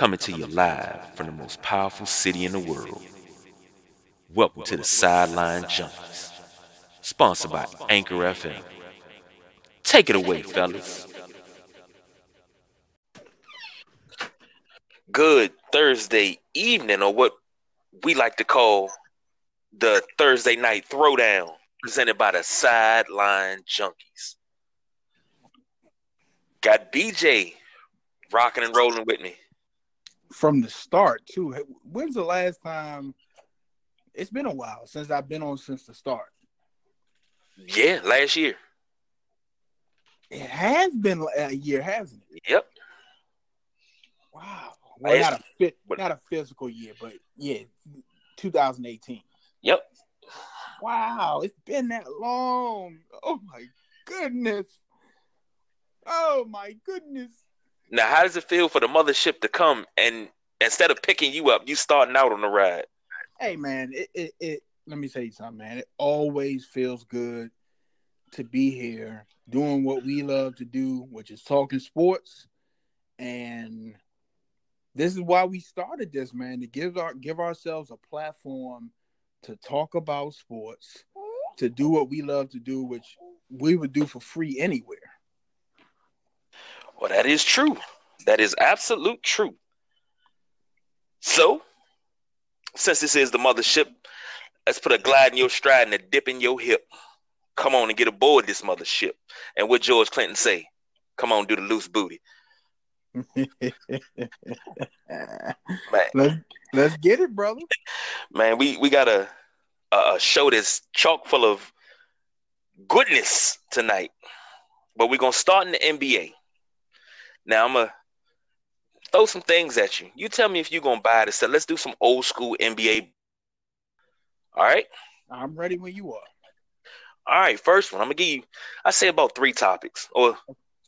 Coming to you live from the most powerful city in the world. Welcome to the Sideline Junkies, sponsored by Anchor FM. Take it away, fellas. Good Thursday evening, or what we like to call the Thursday night throwdown, presented by the Sideline Junkies. Got BJ rocking and rolling with me. From the start, too. When's the last time? It's been a while since I've been on since the start. Yeah, last year. It has been a year, hasn't it? Yep. Wow. Well, not a physical year, but yeah, 2018. Yep. Wow, it's been that long. Oh, my goodness. Oh, my goodness. Now, how does it feel for the mothership to come and instead of picking you up, you starting out on the ride? Hey, man, let me tell you something, man. It always feels good to be here doing what we love to do, which is talking sports. And this is why we started this, man, to give ourselves a platform to talk about sports, to do what we love to do, which we would do for free anywhere. Well, that is true. That is absolute true. So, since this is the mothership, let's put a glide in your stride and a dip in your hip. Come on and get aboard this mothership. And what George Clinton say, come on, do the loose booty. Let's get it, brother. Man, we got a show that's chock full of goodness tonight. But we're going to start in the NBA. Now, I'm going to throw some things at you. You tell me if you're going to buy this. So let's do some old school NBA. All right? I'm ready when you are. All right, first one. I'm going to give you, I say about three topics or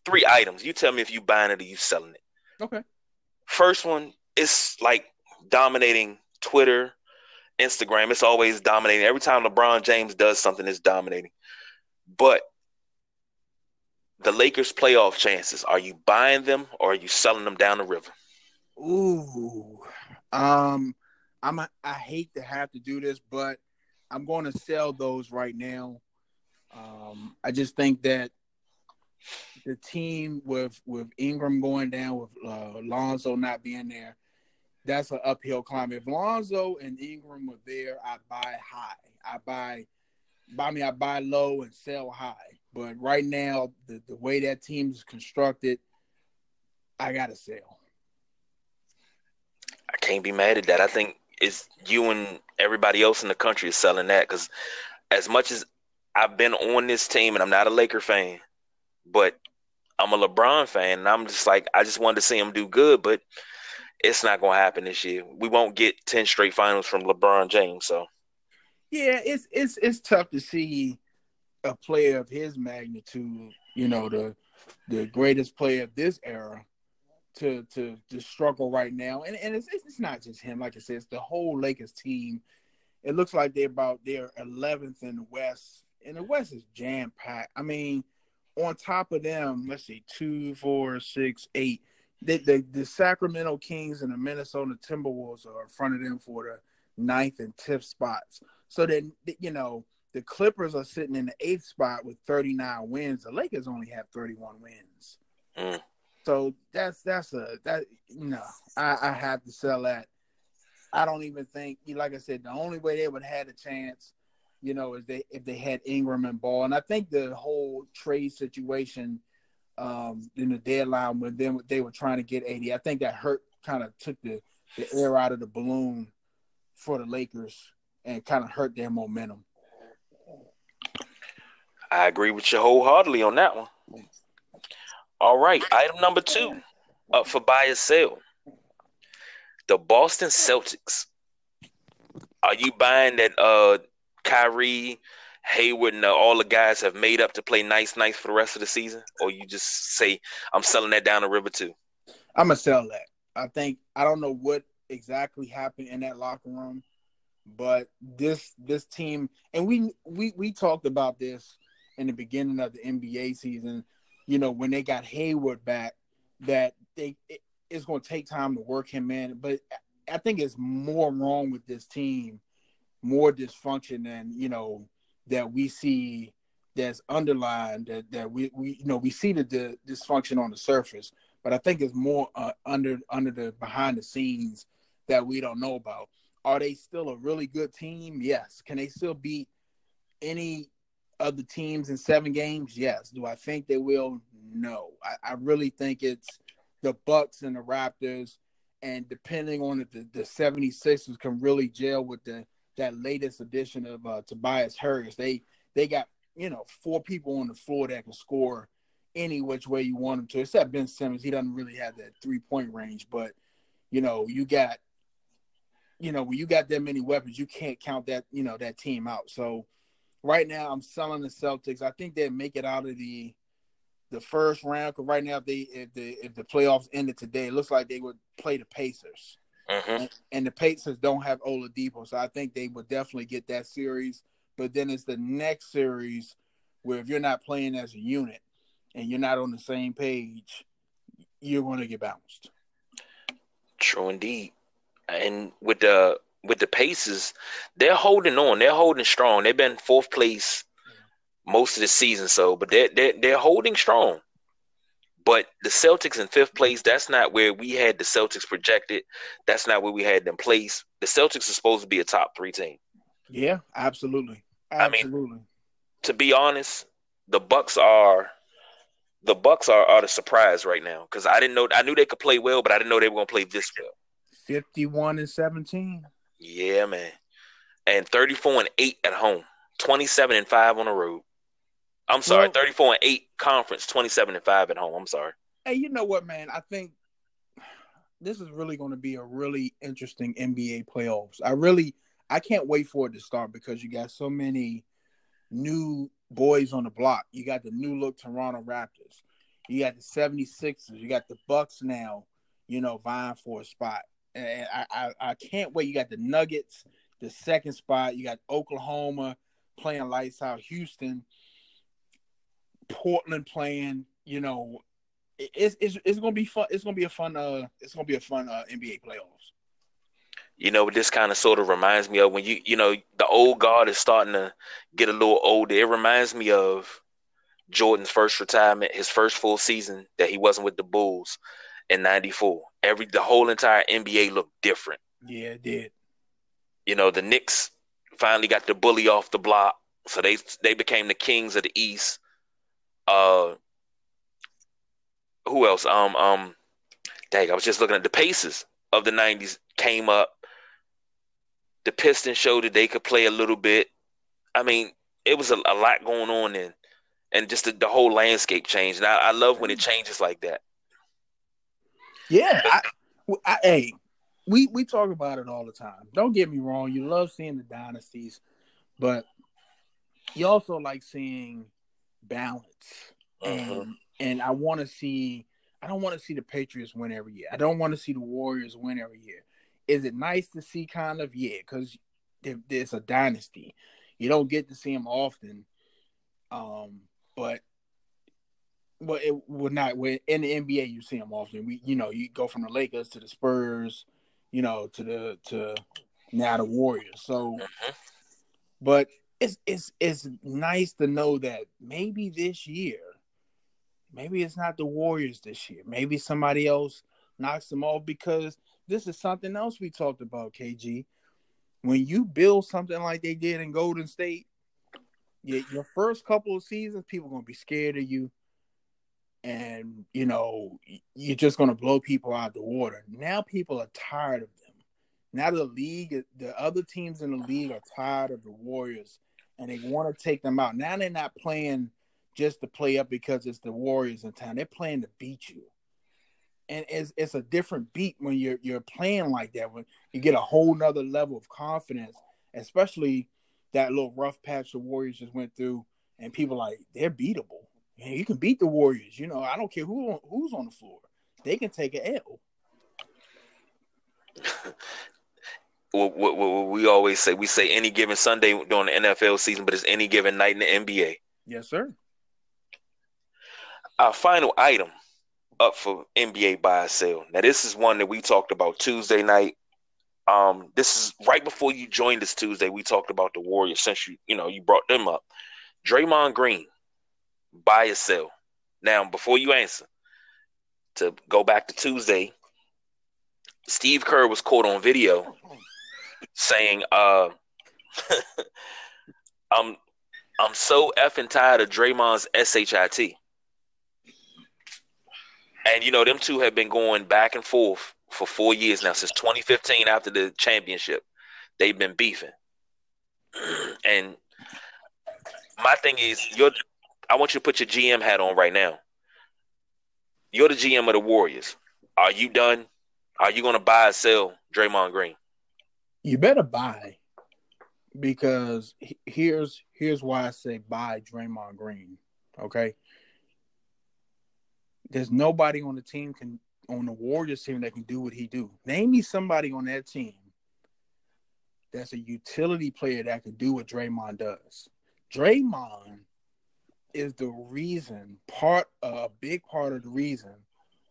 three items. You tell me if you're buying it or you selling it. Okay. First one, it's like dominating Twitter, Instagram. It's always dominating. Every time LeBron James does something, it's dominating. But the Lakers' playoff chances, are you buying them or are you selling them down the river? Ooh. I hate to have to do this, but I'm going to sell those right now. I just think that the team with Ingram going down, with Lonzo not being there, that's an uphill climb. If Lonzo and Ingram were there, I'd buy high. I buy low and sell high. But right now, the way that team's constructed, I gotta sell. I can't be mad at that. I think it's you and everybody else in the country is selling that because as much as I've been on this team and I'm not a Laker fan, but I'm a LeBron fan and I'm just like, I just wanted to see him do good, but it's not going to happen this year. We won't get 10 straight finals from LeBron James, so. Yeah, it's tough to see a player of his magnitude, you know, the greatest player of this era to struggle right now. And it's not just him. Like I said, it's the whole Lakers team. It looks like they're 11th in the West. And the West is jam-packed. I mean, on top of them, let's see, 2, 4, 6, 8. The Sacramento Kings and the Minnesota Timberwolves are in front of them for the 9th and 10th spots. So then, you know, the Clippers are sitting in the 8th spot with 39 wins. The Lakers only have 31 wins. Mm. So I have to sell that. I don't even think, like I said, the only way they would have had a chance, you know, is if they had Ingram and Ball. And I think the whole trade situation in the deadline when they were trying to get AD, I think that hurt, kind of took the air out of the balloon for the Lakers and kind of hurt their momentum. I agree with you wholeheartedly on that one. All right, item number 2, up for buy or sell. The Boston Celtics. Are you buying that Kyrie, Hayward, and all the guys have made up to play nice for the rest of the season? Or you just say, I'm selling that down the river too? I'm going to sell that. I don't know what exactly happened in that locker room, but this team, and we talked about this in the beginning of the NBA season, you know, when they got Hayward back, that they it, it's going to take time to work him in. But I think it's more wrong with this team, more dysfunction than, you know, that we see that's underlined, that we you know, we see the dysfunction on the surface. But I think it's more under the behind the scenes that we don't know about. Are they still a really good team? Yes. Can they still beat any of the teams in 7 games? Yes. Do I think they will? No. I really think it's the Bucks and the Raptors, and depending on if the 76ers can really gel with that latest addition of Tobias Harris. They got, you know, 4 people on the floor that can score any which way you want them to, except Ben Simmons. He doesn't really have that three-point range. But, you know, when you got that many weapons, you can't count that, you know, that team out. So right now I'm selling the Celtics. I think they make it out of the first round. Because right now, if the playoffs ended today, it looks like they would play the Pacers. Uh-huh. And the Pacers don't have Oladipo. So I think they would definitely get that series. But then it's the next series where if you're not playing as a unit, and you're not on the same page, you're going to get bounced. True indeed. And with the Pacers, they're holding on. They're holding strong. They've been 4th place most of the season, but they're holding strong. But the Celtics in 5th place, that's not where we had the Celtics projected. That's not where we had them placed. The Celtics are supposed to be a top 3 team. Yeah, absolutely. I mean, to be honest, the Bucks are the surprise right now, because I knew they could play well, but I didn't know they were going to play this well. 51-17. Yeah, man. And 34-8 at home, 27-5 on the road. 34-8 conference, 27-5 at home. I'm sorry. Hey, you know what, man? I think this is really going to be a really interesting NBA playoffs. I can't wait for it to start, because you got so many new boys on the block. You got the new look Toronto Raptors. You got the 76ers. You got the Bucks now, you know, vying for a spot. And I can't wait. You got the Nuggets, the second spot. You got Oklahoma playing lights out, Houston, Portland playing. You know, it's gonna be fun. It's gonna be a fun. It's gonna be a fun NBA playoffs. You know, this kind of sort of reminds me of when you know, the old guard is starting to get a little older. It reminds me of Jordan's first retirement, his first full season that he wasn't with the Bulls in '94. The whole entire NBA looked different. Yeah, it did. You know, the Knicks finally got the bully off the block, so they became the kings of the East. Who else? I was just looking at the Pacers of the '90s came up. The Pistons showed that they could play a little bit. I mean, it was a lot going on then. And just the whole landscape changed. And I love when it changes like that. Yeah. We talk about it all the time. Don't get me wrong. You love seeing the dynasties. But you also like seeing balance. Uh-huh. And I don't want to see the Patriots win every year. I don't want to see the Warriors win every year. Is it nice to see? Kind of, yeah, because there's a dynasty. You don't get to see them often, but it would not. In the NBA, you see them often. You go from the Lakers to the Spurs, you know, to now the Warriors. So, but it's nice to know that maybe this year, maybe it's not the Warriors this year. Maybe somebody else knocks them off, because this is something else we talked about, KG. When you build something like they did in Golden State, your first couple of seasons, people are going to be scared of you. And, you know, you're just going to blow people out of the water. Now people are tired of them. Now the other teams in the league are tired of the Warriors, and they want to take them out. Now they're not playing just to play up because it's the Warriors in town. They're playing to beat you. And it's a different beat when you're playing like that, when you get a whole nother level of confidence, especially that little rough patch the Warriors just went through, and people like, they're beatable. Man, you can beat the Warriors. You know, I don't care who's on the floor. They can take an L. We always say, any given Sunday during the NFL season, but it's any given night in the NBA. Yes, sir. Our final item up for NBA buy or sell. Now, this is one that we talked about Tuesday night. This is right before you joined us Tuesday. We talked about the Warriors since you brought them up. Draymond Green, buy or sell. Now, before you answer, to go back to Tuesday, Steve Kerr was caught on video saying, I'm so effing tired of Draymond's SHIT. And, them two have been going back and forth for 4 years now. Since 2015, after the championship, they've been beefing. And my thing is, I want you to put your GM hat on right now. You're the GM of the Warriors. Are you done? Are you going to buy or sell Draymond Green? You better buy, because here's why I say buy Draymond Green, okay? There's nobody on the team on the Warriors team that can do what he do. Name me somebody on that team that's a utility player that can do what Draymond does. Draymond is the reason, a big part of the reason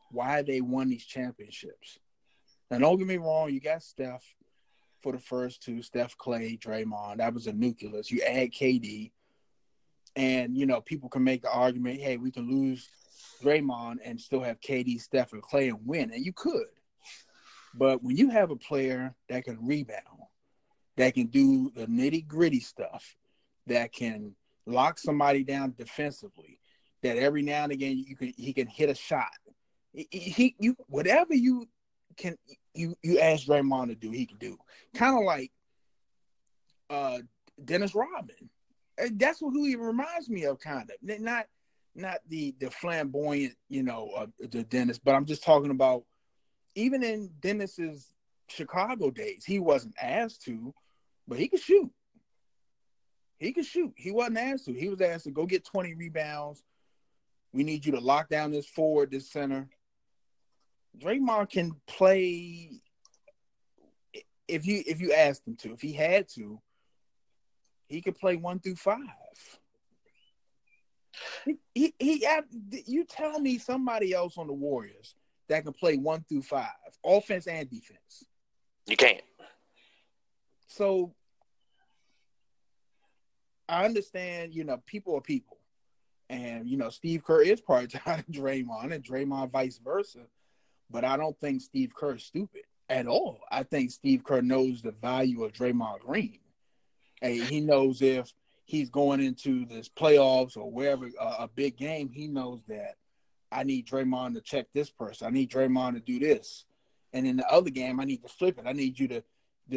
why they won these championships. Now, don't get me wrong, you got Steph for the first two, Steph, Clay, Draymond. That was a nucleus. You add KD, and, people can make the argument, hey, we can lose Draymond and still have KD, Steph, and Clay and win, and you could. But when you have a player that can rebound, that can do the nitty-gritty stuff, that can lock somebody down defensively, that every now and again he can hit a shot. Whatever you ask Draymond to do, he can do. Kind of like Dennis Rodman. That's who he reminds me of, kind of. Not the flamboyant, the Dennis, but I'm just talking about even in Dennis's Chicago days, he wasn't asked to, but he could shoot. He could shoot. He wasn't asked to. He was asked to go get 20 rebounds. We need you to lock down this forward, this center. Draymond can play if you asked him to. If he had to, he could play 1 through 5. You tell me somebody else on the Warriors that can play 1 through 5, offense and defense. You can't. So I understand, people are people. And, Steve Kerr is part of Draymond and Draymond vice versa. But I don't think Steve Kerr is stupid at all. I think Steve Kerr knows the value of Draymond Green. And he knows if he's going into this playoffs or wherever, a big game, he knows that I need Draymond to check this person. I need Draymond to do this. And in the other game, I need to flip it. I need you to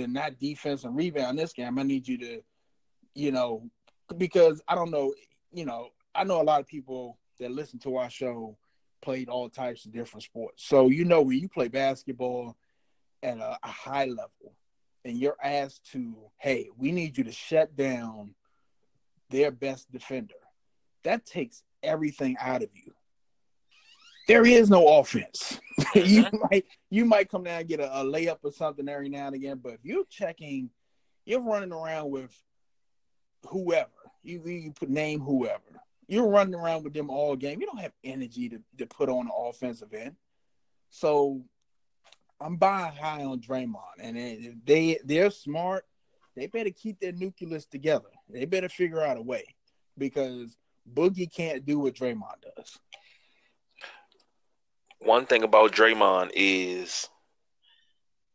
not defense and rebound this game. I need you to, because I don't know, I know a lot of people that listen to our show played all types of different sports. So, when you play basketball at a high level and you're asked to, hey, we need you to shut down their best defender, that takes everything out of you. There is no offense. you might come down and get a layup or something every now and again, but if you're checking, you're running around with whoever. You put name whoever. You're running around with them all game. You don't have energy to put on the offensive end. So I'm buying high on Draymond. And they're smart. They better keep their nucleus together. They better figure out a way, because Boogie can't do what Draymond does. One thing about Draymond is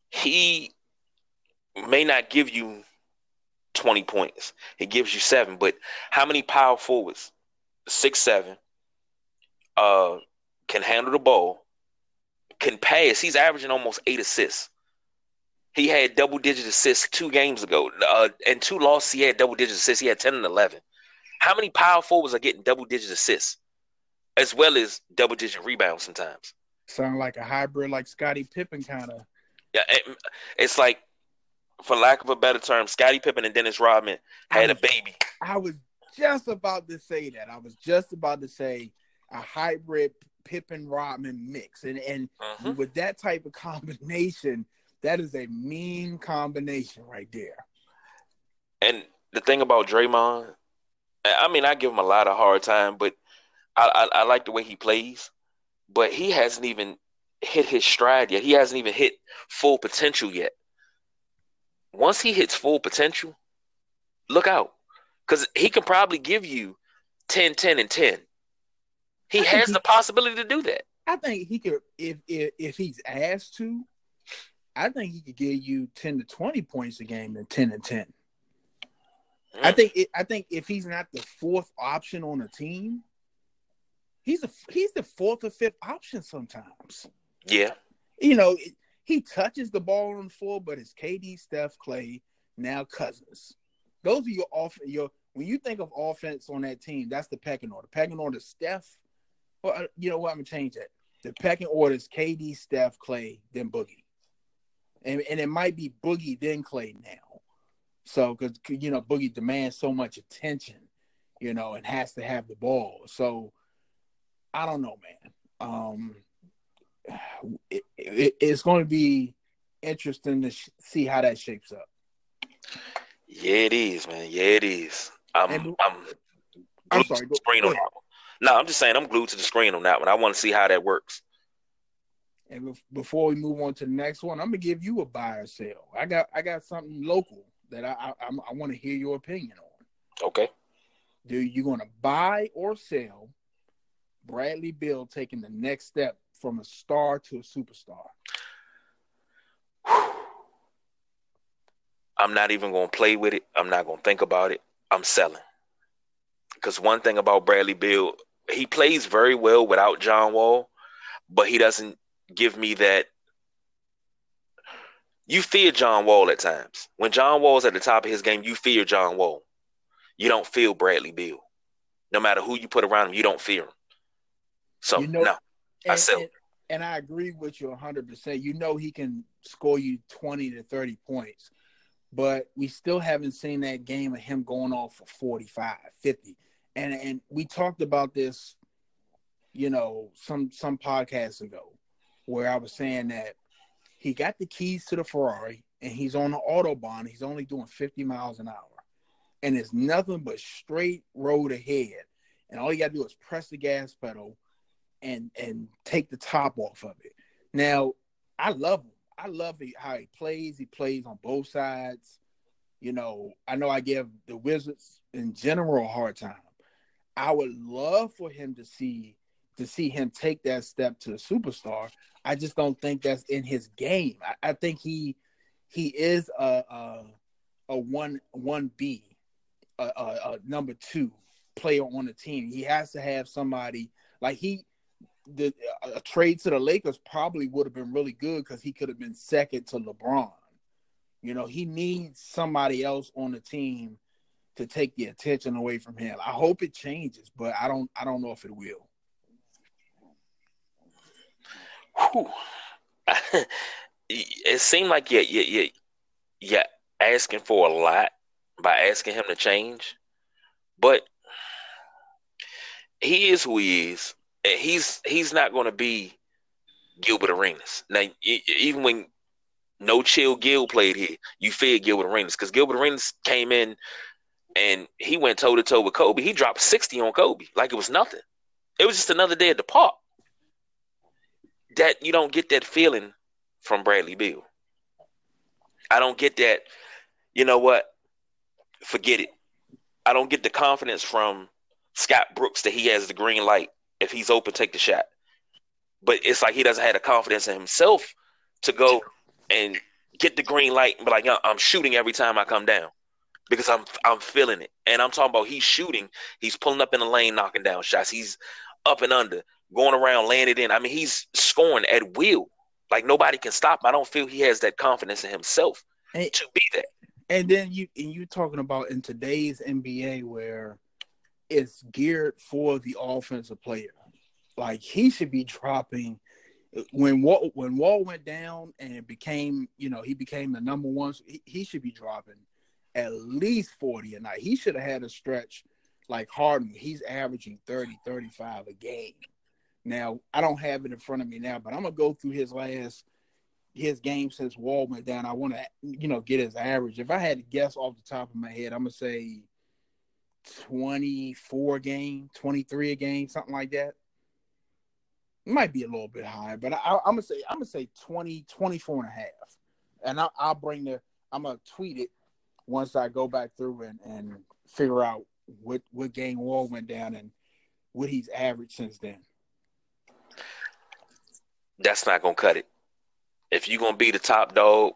he may not give you 20 points. He gives you 7, but how many power forwards, 6'7", can handle the ball, can pass? He's averaging almost 8 assists. He had double-digit assists 2 games ago. And 2 losses, he had double-digit assists. He had 10 and 11. How many power forwards are getting double-digit assists as well as double-digit rebounds sometimes? Sound like a hybrid, like Scottie Pippen kind of. Yeah, it's like, for lack of a better term, Scottie Pippen and Dennis Rodman had a baby. I was just about to say that. I was just about to say a hybrid Pippen-Rodman mix. And with that type of combination, that is a mean combination right there. And the thing about Draymond, I give him a lot of hard time, but I like the way he plays. but he hasn't even hit his stride yet. He hasn't even hit full potential yet. Once he hits full potential, look out, because he can probably give you 10, 10, and 10. He has the possibility to do that. I think he could, if he's asked to, I think he could give you 10 to 20 points a game and 10 and 10. Mm. I think if he's not the fourth option on a team, he's the fourth or fifth option sometimes. Yeah. You know, he touches the ball on the floor, but it's KD, Steph, Clay, now Cousins. Those are your when you think of offense on that team, that's the pecking order. Pecking order is Steph. Well, you know what? I'm going to change that. The pecking order is KD, Steph, Clay, then Boogie. And it might be Boogie, then Clay now. So, because, you know, Boogie demands so much attention, you know, and has to have the ball. So, I don't know, man. It's going to be interesting to see how that shapes up. Yeah, it is, man. Yeah, it is. I'm sorry. Go on that one. No, I'm just saying I'm glued to the screen on that one. I want to see how that works. And before we move on to the next one, I'm gonna give you a buy or sell. I got something local that I want to hear your opinion on. Okay. Do you gonna buy or sell Bradley Beal taking the next step from a star to a superstar? I'm not even gonna play with it. I'm not gonna think about it. I'm selling. Because one thing about Bradley Beal, he plays very well without John Wall, but he doesn't give me that. You fear John Wall at times. When John Wall's at the top of his game, you fear John Wall. You don't feel Bradley Beal. No matter who you put around him, you don't fear him. So, you know, no, I sell. And I agree with you 100%. You know he can score you 20 to 30 points, but we still haven't seen that game of him going off for 45, 50. And we talked about this, you know, some podcasts ago where I was saying that he got the keys to the Ferrari and he's on the Autobahn. He's only doing 50 miles an hour. And it's nothing but straight road ahead. And all you got to do is press the gas pedal and take the top off of it. Now, I love him. I love how he plays. He plays on both sides. You know I give the Wizards in general a hard time. I would love for him to see him take that step to a superstar. I just don't think that's in his game. I think he is a 1B, a number two player on the team. He has to have somebody like a trade to the Lakers probably would have been really good because he could have been second to LeBron. You know, he needs somebody else on the team to take the attention away from him. I hope it changes, but I don't know if it will. It seemed like yeah, asking for a lot by asking him to change, but he is who he is. He's not going to be Gilbert Arenas. Now, even when No Chill Gil played here, you feared Gilbert Arenas because Gilbert Arenas came in and he went toe-to-toe with Kobe. He dropped 60 on Kobe like it was nothing. It was just another day at the park. That you don't get that feeling from Bradley Beal. I don't get that, you know what, forget it. I don't get the confidence from Scott Brooks that he has the green light. If he's open, take the shot. But it's like he doesn't have the confidence in himself to go and get the green light and be like, I'm shooting every time I come down because I'm feeling it. And I'm talking about he's shooting. He's pulling up in the lane, knocking down shots. He's up and under, going around, landing in. I mean, he's scoring at will. Like, nobody can stop him. I don't feel he has that confidence in himself to be that. And then you're talking about in today's NBA where – it's geared for the offensive player. Like, he should be dropping when Wall went down and it became, you know, he became the number one. He should be dropping at least 40 a night. He should have had a stretch like Harden. He's averaging 30, 35 a game. Now, I don't have it in front of me now, but I'm gonna go through his game since Wall went down. I want to, you know, get his average. If I had to guess off the top of my head, I'm gonna say 24 a game, 23 a game, something like that. It might be a little bit higher, but I'm gonna say 20, 24 and a half. And I'll bring the – I'm going to tweet it once I go back through and figure out what game Wall went down and what he's averaged since then. That's not going to cut it. If you're going to be the top dog,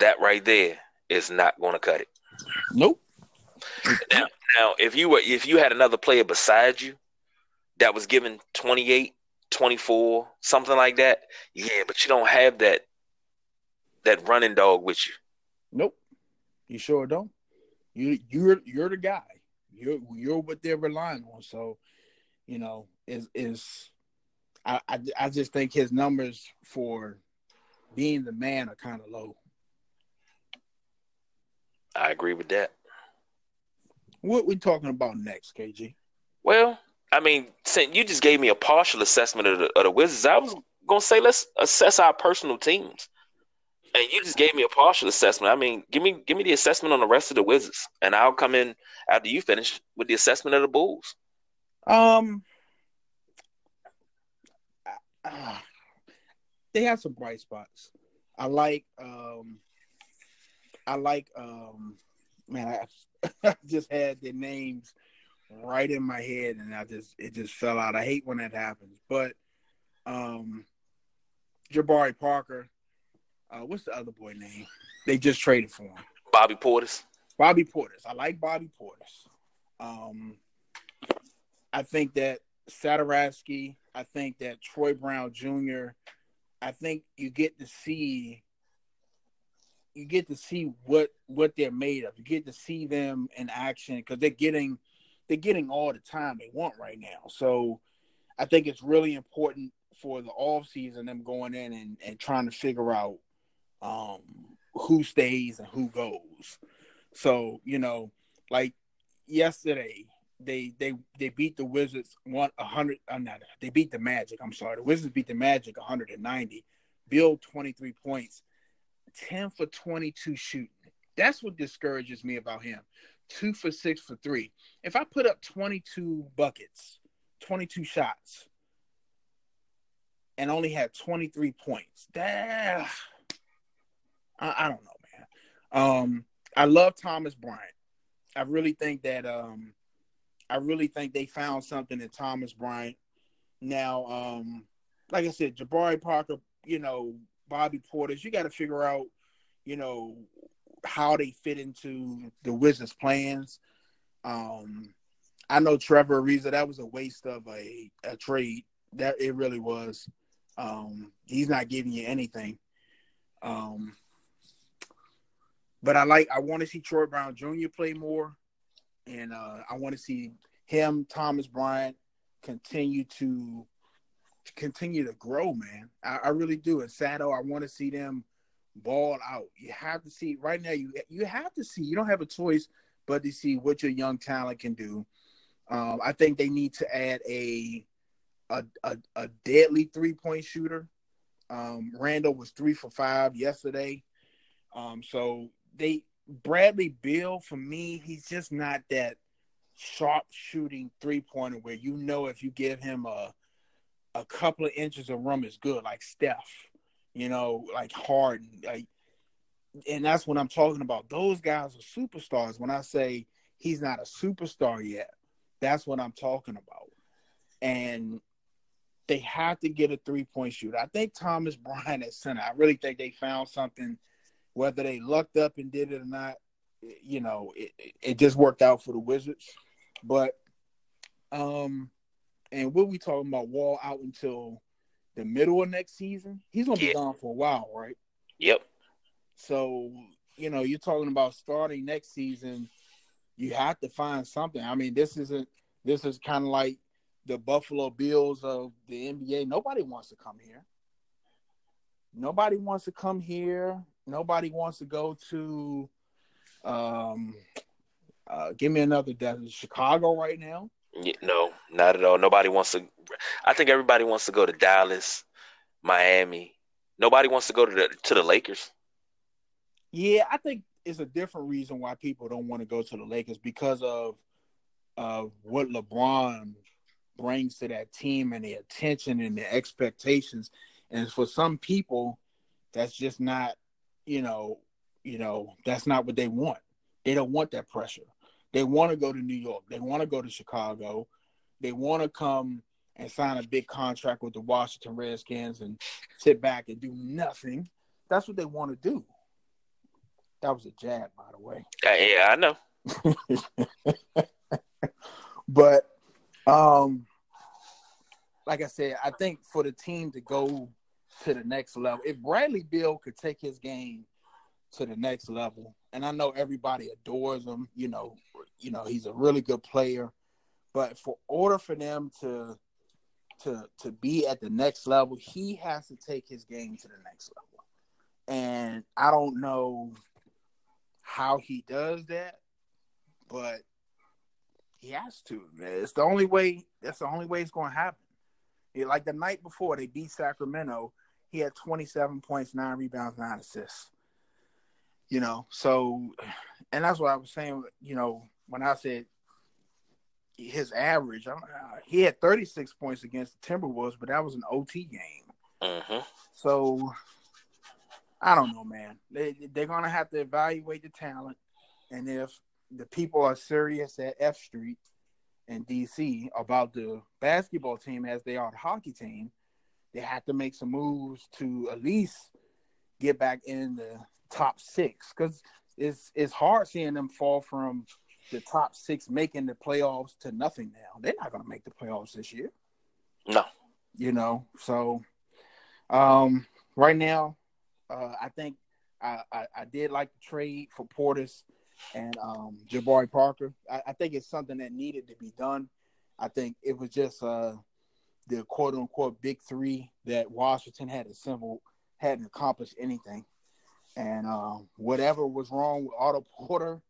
that right there is not going to cut it. Nope. Now, if you had another player beside you that was given 28, 24, something like that, yeah, but you don't have that running dog with you. Nope. You sure don't. You're the guy. You're what they're relying on. So, you know, I just think his numbers for being the man are kind of low. I agree with that. What we talking about next, KG? Well, I mean, since you just gave me a partial assessment of the Wizards, I was going to say let's assess our personal teams. And you just gave me a partial assessment. I mean, give me the assessment on the rest of the Wizards, and I'll come in after you finish with the assessment of the Bulls. They have some bright spots. I just had their names right in my head, and it just fell out. I hate when that happens, but Jabari Parker. What's the other boy name? They just traded for him. Bobby Portis. I like Bobby Portis. I think that Satoransky. I think that Troy Brown Jr. I think you get to see. You get to see what they're made of. You get to see them in action because they're getting all the time they want right now. So I think it's really important for the offseason them going in and trying to figure out. Who stays and who goes. So, you know, like yesterday, they beat the Wizards 100. They beat the Magic. I'm sorry, the Wizards beat the Magic 190. Beal 23 points, 10 for 22 shooting. That's what discourages me about him. 2 for 6 for 3. If I put up 22 buckets, 22 shots, and only had 23 points, that. I don't know, man. I love Thomas Bryant. I really think they found something in Thomas Bryant. Now, like I said, Jabari Parker, you know, Bobby Portis, you got to figure out, you know, how they fit into the Wizards' plans. I know Trevor Ariza, that was a waste of a trade. That it really was. He's not giving you anything. But I want to see Troy Brown Jr. play more, and I want to see him, Thomas Bryant, continue to grow, man. I really do. And Sato, I want to see them ball out. You have to see right now. You have to see. You don't have a choice but to see what your young talent can do. I think they need to add a deadly 3-point shooter. Randall was 3 for 5 yesterday, so. Bradley Beal, for me, he's just not that sharp shooting 3-pointer where you know if you give him a couple of inches of room is good, like Steph, you know, like Harden, like, and that's what I'm talking about. Those guys are superstars. When I say he's not a superstar yet, that's what I'm talking about. And they have to get a 3-point shooter. I think Thomas Bryant at center. I really think they found something. Whether they lucked up and did it or not, you know, it just worked out for the Wizards. But, and what we talking about, Wall out until the middle of next season? He's going to be gone for a while, right? Yep. So, you know, you're talking about starting next season, you have to find something. I mean, this is kind of like the Buffalo Bills of the NBA. Nobody wants to come here. Nobody wants to come here. Nobody wants to go to, give me another desert, Chicago right now. Yeah, no, not at all. Nobody wants to. I think everybody wants to go to Dallas, Miami. Nobody wants to go to the Lakers. Yeah, I think it's a different reason why people don't want to go to the Lakers because of what LeBron brings to that team and the attention and the expectations. And for some people, that's just not, that's not what they want. They don't want that pressure. They want to go to New York. They want to go to Chicago. They want to come and sign a big contract with the Washington Redskins and sit back and do nothing. That's what they want to do. That was a jab, by the way. Yeah, I know. But, like I said, I think for the team to go to the next level, if Bradley Beal could take his game to the next level, and I know everybody adores him, he's a really good player, but in order for them to be at the next level, he has to take his game to the next level. And I don't know how he does that, but he has to, man. It's the only way. That's the only way it's going to happen. Like the night before they beat Sacramento, he had 27 points, 9 rebounds, 9 assists. So, and that's what I was saying, when I said his average, he had 36 points against the Timberwolves, but that was an OT game. Mm-hmm. So, I don't know, man. They're going to have to evaluate the talent. And if the people are serious at F Street in D.C. about the basketball team as they are the hockey team, they have to make some moves to at least get back in the top 6, because it's hard seeing them fall from the top 6 making the playoffs to nothing now. They're not going to make the playoffs this year. No. So right now, I think I did like the trade for Portis and Jabari Parker. I think it's something that needed to be done. I think it was just the quote-unquote big three that Washington had assembled hadn't accomplished anything. And whatever was wrong with Otto Porter,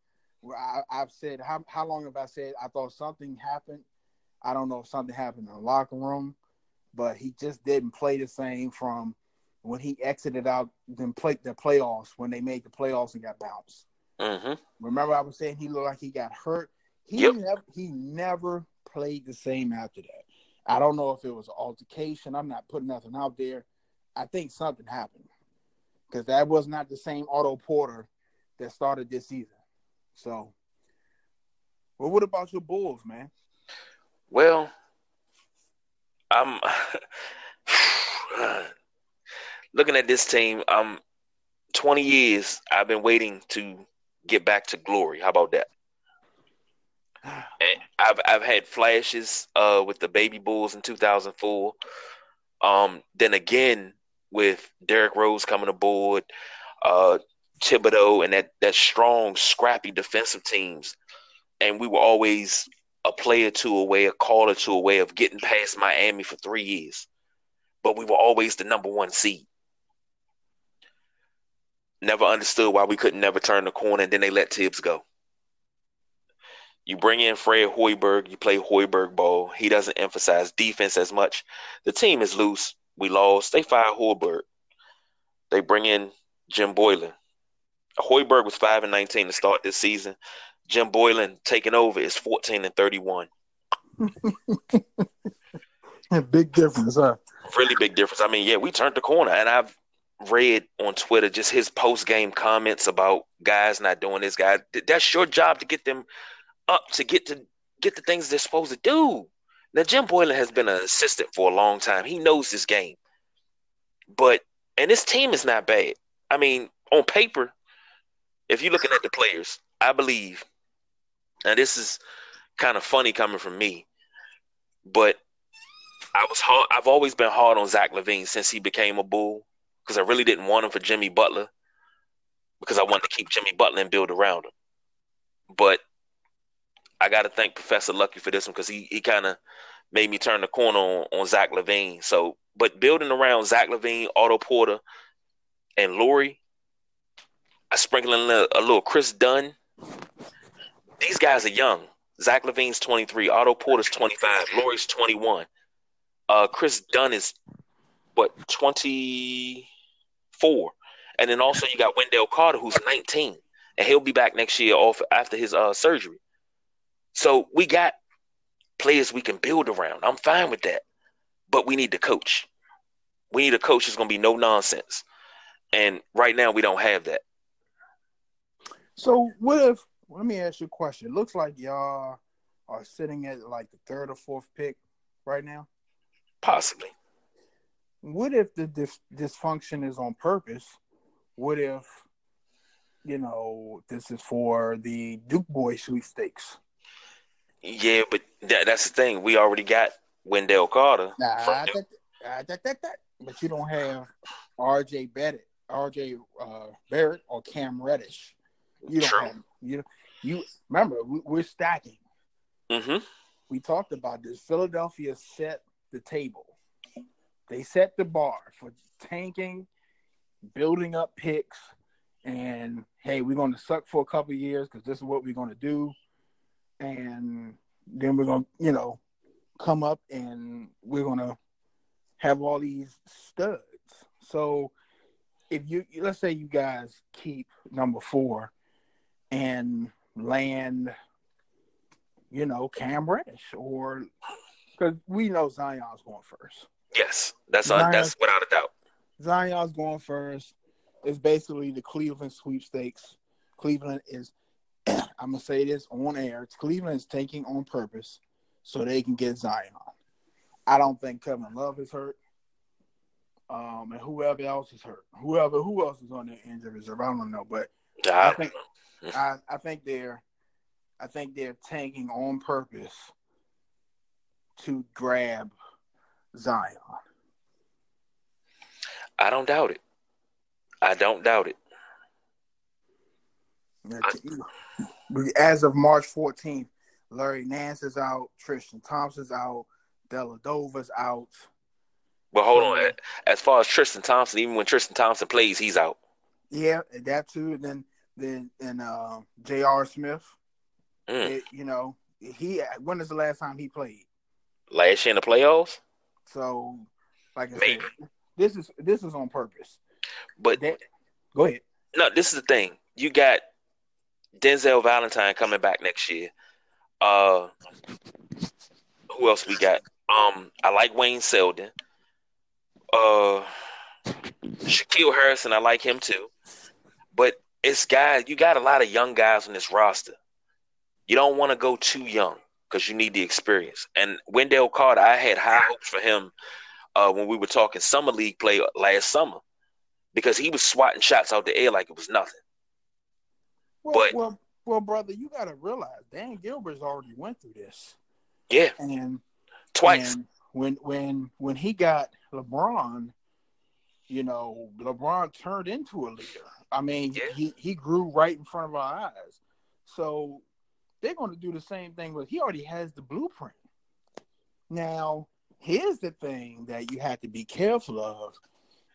I've said, how long have I said I thought something happened? I don't know if something happened in the locker room, but he just didn't play the same from when he exited out the playoffs, when they made the playoffs and got bounced. Mm-hmm. Remember I was saying he looked like he got hurt? He never played the same after that. I don't know if it was an altercation. I'm not putting nothing out there. I think something happened, because that was not the same Otto Porter that started this season. So, well, what about your Bulls, man? Well, I'm looking at this team. 20 years I've been waiting to get back to glory. How about that? And I've had flashes with the Baby Bulls in 2004. Then again with Derrick Rose coming aboard, Thibodeau, and that strong, scrappy defensive teams. And we were always a player two away, a caller two away of getting past Miami for 3 years. But we were always the number one seed. Never understood why we couldn't never turn the corner, and then they let Tibbs go. You bring in Fred Hoiberg, you play Hoiberg ball. He doesn't emphasize defense as much. The team is loose. We lost. They fire Hoiberg. They bring in Jim Boylen. Hoiberg was 5-19 to start this season. Jim Boylen taking over is 14-31. Big difference, huh? Really big difference. I mean, yeah, we turned the corner, and I've read on Twitter just his post-game comments about guys not doing this. Guy, that's your job to get them up to get the things they're supposed to do. Now, Jim Boylen has been an assistant for a long time. He knows this game. And this team is not bad. I mean, on paper, if you're looking at the players, I believe, now this is kind of funny coming from me, but I've always been hard on Zach LaVine since he became a Bull, because I really didn't want him for Jimmy Butler, because I wanted to keep Jimmy Butler and build around him. But I got to thank Professor Lucky for this one, because he kind of made me turn the corner on Zach LaVine. So, but building around Zach LaVine, Otto Porter, and Laurie, I sprinkling a little Chris Dunn. These guys are young. Zach LaVine's 23. Otto Porter's 25. Laurie's 21. Chris Dunn is, 24. And then also you got Wendell Carter, who's 19. And he'll be back next year after his surgery. So we got players we can build around. I'm fine with that. But we need a coach. We need a coach that's going to be no nonsense. And right now we don't have that. So what if, let me ask you a question. It looks like y'all are sitting at like the third or fourth pick right now. Possibly. What if the dysfunction is on purpose? What if, you know, this is for the Duke boy sweepstakes? Yeah, but that's the thing. We already got Wendell Carter. But you don't have R.J. Barrett, Barrett or Cam Reddish. You don't have, you remember, we're stacking. Mm-hmm. We talked about this. Philadelphia set the table. They set the bar for tanking, building up picks, and, hey, we're going to suck for a couple of years because this is what we're going to do. And then we're going to, you know, come up and we're going to have all these studs. So if you, let's say you guys keep number 4 and land, you know, Cam Reddish, or because we know Zion's going first. Yes, that's without a doubt. Zion's going first. It's basically the Cleveland sweepstakes. Cleveland is, I'm going to say this on air, Cleveland is tanking on purpose so they can get Zion. I don't think Kevin Love is hurt. And whoever else is hurt. Who else is on their injury reserve, I don't know. But I think they're tanking on purpose to grab Zion. I don't doubt it. As of March 14th, Larry Nance is out, Tristan Thompson's out, Delladova's out. Well, hold on. As far as Tristan Thompson, even when Tristan Thompson plays, he's out. Yeah, that too. And then J.R. Smith. Mm. When is the last time he played? Last year in the playoffs. So, like I said, this is on purpose. But go ahead. No, this is the thing. You got Denzel Valentine coming back next year. Who else we got? I like Wayne Selden. Shaquille Harrison, I like him too. But it's guys. You got a lot of young guys on this roster. You don't want to go too young because you need the experience. And Wendell Carter, I had high hopes for him when we were talking summer league play last summer, because he was swatting shots out the air like it was nothing. Well, brother, you got to realize Dan Gilbert's already went through this. Yeah, and twice. And when he got LeBron, you know, LeBron turned into a leader. I mean, he grew right in front of our eyes. So they're going to do the same thing, but he already has the blueprint. Now, here's the thing that you have to be careful of.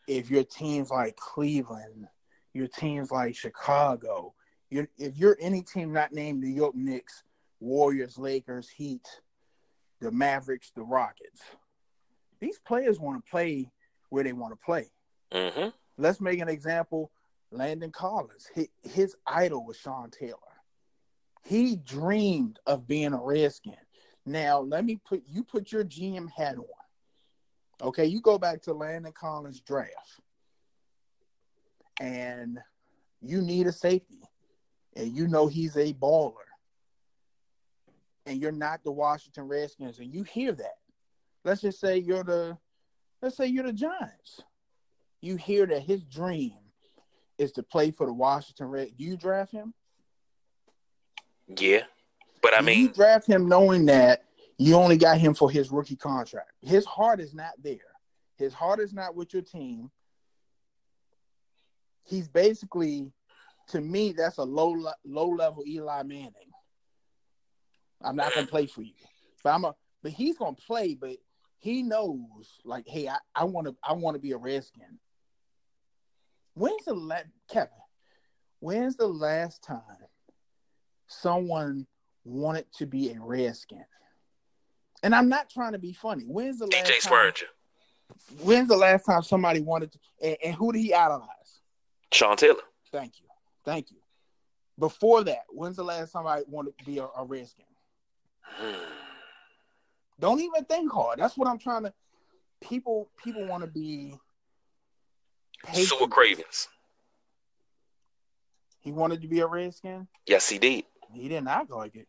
If your teams like Cleveland, your teams like Chicago, if you're any team not named New York Knicks, Warriors, Lakers, Heat, the Mavericks, the Rockets, these players want to play where they want to play. Mm-hmm. Let's make an example. Landon Collins, his idol was Sean Taylor. He dreamed of being a Redskin. Now, put your GM hat on. Okay, you go back to Landon Collins' draft, and you need a safety, and you know he's a baller, and you're not the Washington Redskins, and you hear that. Let's just say you're the Giants. You hear that his dream is to play for the Washington Redskins. Do you draft him? Yeah, but you draft him knowing that you only got him for his rookie contract. His heart is not there. His heart is not with your team. He's basically, to me, that's a low level Eli Manning. I'm not gonna play for you, but he's gonna play. But he knows, like, hey, I want to be a Redskin. When's the last time someone wanted to be a Redskin? And I'm not trying to be funny. When's the last time somebody wanted to? And who did he idolize? Sean Taylor. Thank you. Before that, when's the last time I wanted to be a Redskin? Don't even think hard. That's what I'm trying to. People want to be patient. Super Cravens. He wanted to be a Redskin? Yes, he did. He didn't act like it.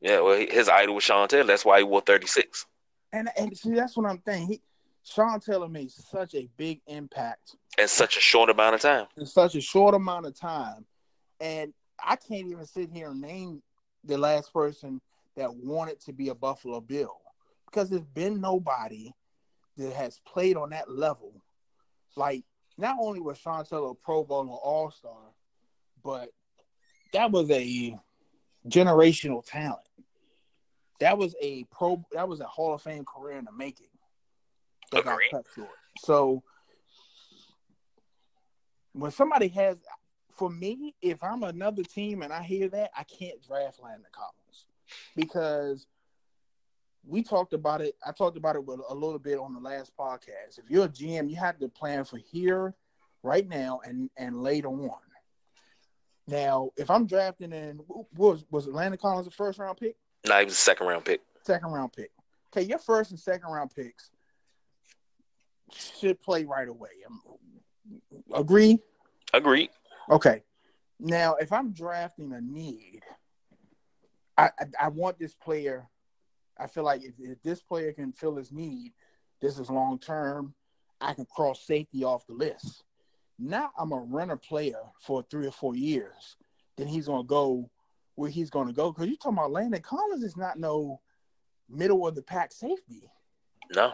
Yeah, well, his idol was Sean Taylor. That's why he wore 36. And see, that's what I'm thinking. Sean Taylor made such a big impact. In such a short amount of time. And I can't even sit here and name the last person that wanted to be a Buffalo Bill. Because there's been nobody that has played on that level. Like, not only was Sean Taylor a Pro Bowl and All-Star, but that was a generational talent. That was a Hall of Fame career in the making. That got cut short. So when somebody has, for me, if I'm another team and I hear that, I can't draft Landon Collins because we talked about it. I talked about it a little bit on the last podcast. If you're a GM, you have to plan for here, right now, and later on. Now, if I'm drafting in, was Landon Collins a first-round pick? No, he was a second-round pick. Okay, your first and second-round picks should play right away. Agree? Agreed. Okay. Now, if I'm drafting a need, I want this player. I feel like if this player can fill his need, this is long-term. I can cross safety off the list. Now I'm a runner player for 3 or 4 years. Then he's going to go where he's going to go. Because you're talking about Landon Collins is not no middle-of-the-pack safety. No.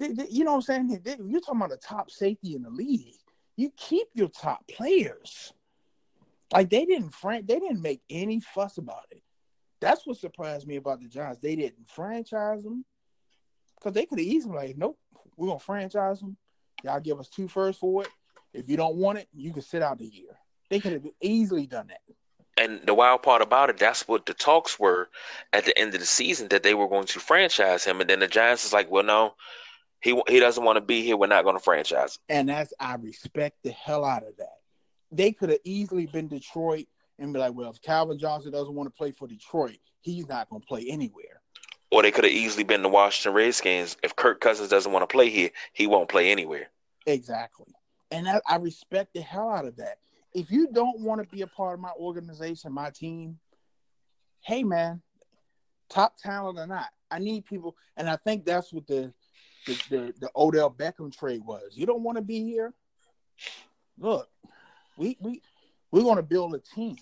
You know what I'm saying? You're talking about a top safety in the league. You keep your top players. Like, they didn't make any fuss about it. That's what surprised me about the Giants. They didn't franchise them. Because they could have easily been like, nope, we're going to franchise them. Y'all give us 2 firsts for it. If you don't want it, you can sit out the year. They could have easily done that. And the wild part about it, that's what the talks were at the end of the season, that they were going to franchise him. And then the Giants is like, well, no, he doesn't want to be here. We're not going to franchise him. And I respect the hell out of that. They could have easily been Detroit and be like, well, if Calvin Johnson doesn't want to play for Detroit, he's not going to play anywhere. Or they could have easily been the Washington Redskins. If Kirk Cousins doesn't want to play here, he won't play anywhere. Exactly. And I respect the hell out of that. If you don't want to be a part of my organization, my team, hey, man, top talent or not, I need people. And I think that's what the Odell Beckham trade was. You don't want to be here? Look, we're going to build a team.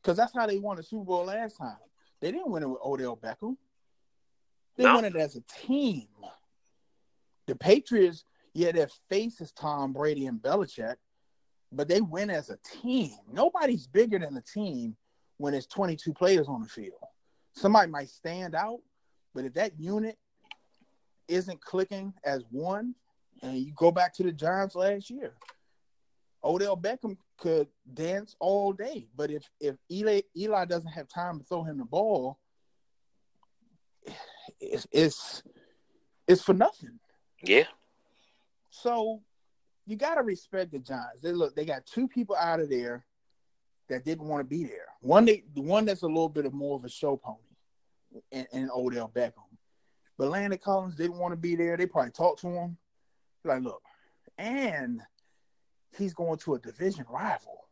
Because that's how they won the Super Bowl last time. They didn't win it with Odell Beckham. They won it as a team. The Patriots, yeah, their face is Tom Brady and Belichick, but they win as a team. Nobody's bigger than a team when there's 22 players on the field. Somebody might stand out, but if that unit isn't clicking as one, and you go back to the Giants last year, Odell Beckham could dance all day, but if Eli doesn't have time to throw him the ball, it's for nothing. Yeah. So you got to respect the Giants. They got 2 people out of there that didn't want to be there. One that's a little bit of more of a show pony, and Odell Beckham. But Landon Collins didn't want to be there. They probably talked to him. Like, look, and he's going to a division rival.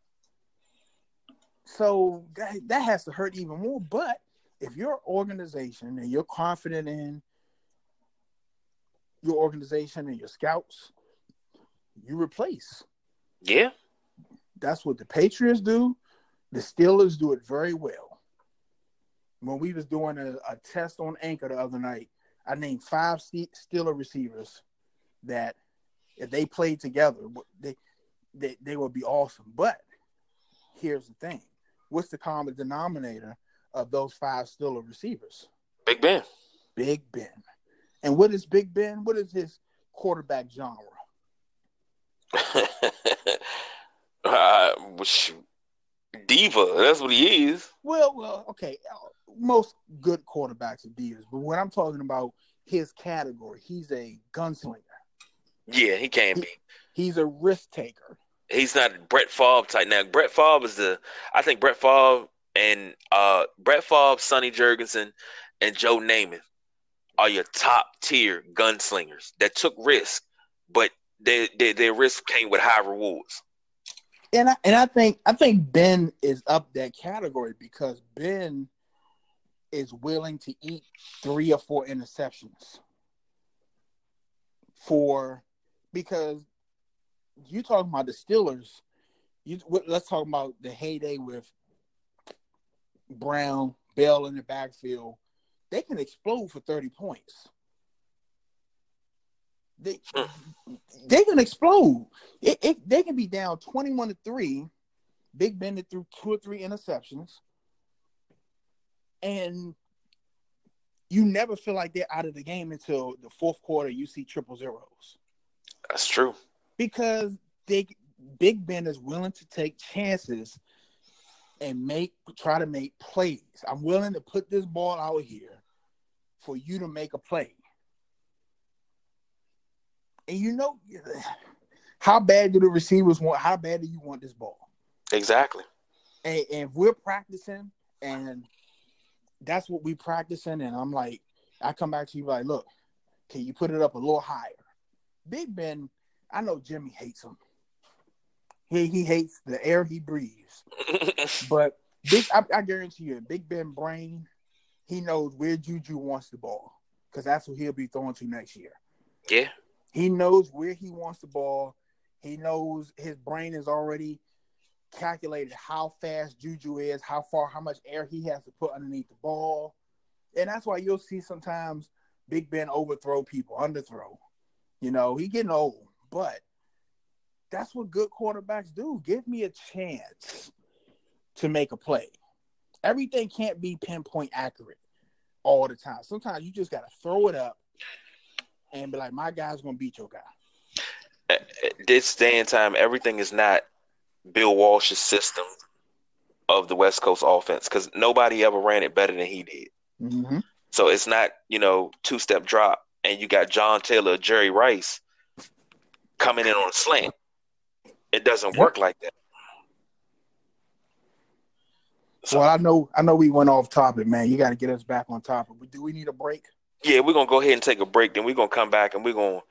So that has to hurt even more. But if your organization and you're confident in your organization and your scouts, you replace. Yeah. That's what the Patriots do. The Steelers do it very well. When we was doing a test on Anchor the other night, I named 5 Steeler receivers that if they played together, they would be awesome. But here's the thing. What's the common denominator of those 5 Steeler receivers? Big Ben. Big Ben. And what is Big Ben? What is his quarterback genre? Diva. That's what he is. Well, okay. Most good quarterbacks are divas. But when I'm talking about his category, he's a gunslinger. Yeah, he can be. He's a risk taker. He's not Brett Favre type. Now, Brett Favre is I think Brett Favre, Sonny Jurgensen, and Joe Namath are your top-tier gunslingers that took risk, but their risk came with high rewards. And I think Ben is up that category because Ben is willing to eat 3 or 4 interceptions because you're talking about the Steelers. Let's talk about the heyday with Brown, Bell in the backfield. They can explode for 30 points. They can explode. They can be down 21-3. Big Ben threw 2 or 3 interceptions. And you never feel like they're out of the game until the fourth quarter. You see 000. That's true. Because Big Ben is willing to take chances and try to make plays. I'm willing to put this ball out here for you to make a play. And you know, how bad do you want this ball? Exactly. And we're practicing, and that's what we're practicing. And I'm like, I come back to you like, look, can you put it up a little higher? Big Ben, I know Jimmy hates him. He hates the air he breathes. But I guarantee you, Big Ben brain, he knows where Juju wants the ball because that's what he'll be throwing to next year. Yeah. He knows where he wants the ball. He knows his brain is already calculated how fast Juju is, how far, how much air he has to put underneath the ball. And that's why you'll see sometimes Big Ben overthrow people, underthrow. You know, he getting old, but that's what good quarterbacks do. Give me a chance to make a play. Everything can't be pinpoint accurate all the time. Sometimes you just got to throw it up and be like, my guy's going to beat your guy. This day and time, everything is not Bill Walsh's system of the West Coast offense because nobody ever ran it better than he did. Mm-hmm. So it's not, two-step drop and you got John Taylor, Jerry Rice coming in on a slant. It doesn't work like that. So, well, I know we went off topic, man. You got to get us back on topic. Do we need a break? Yeah, we're going to go ahead and take a break. Then we're going to come back and we're going to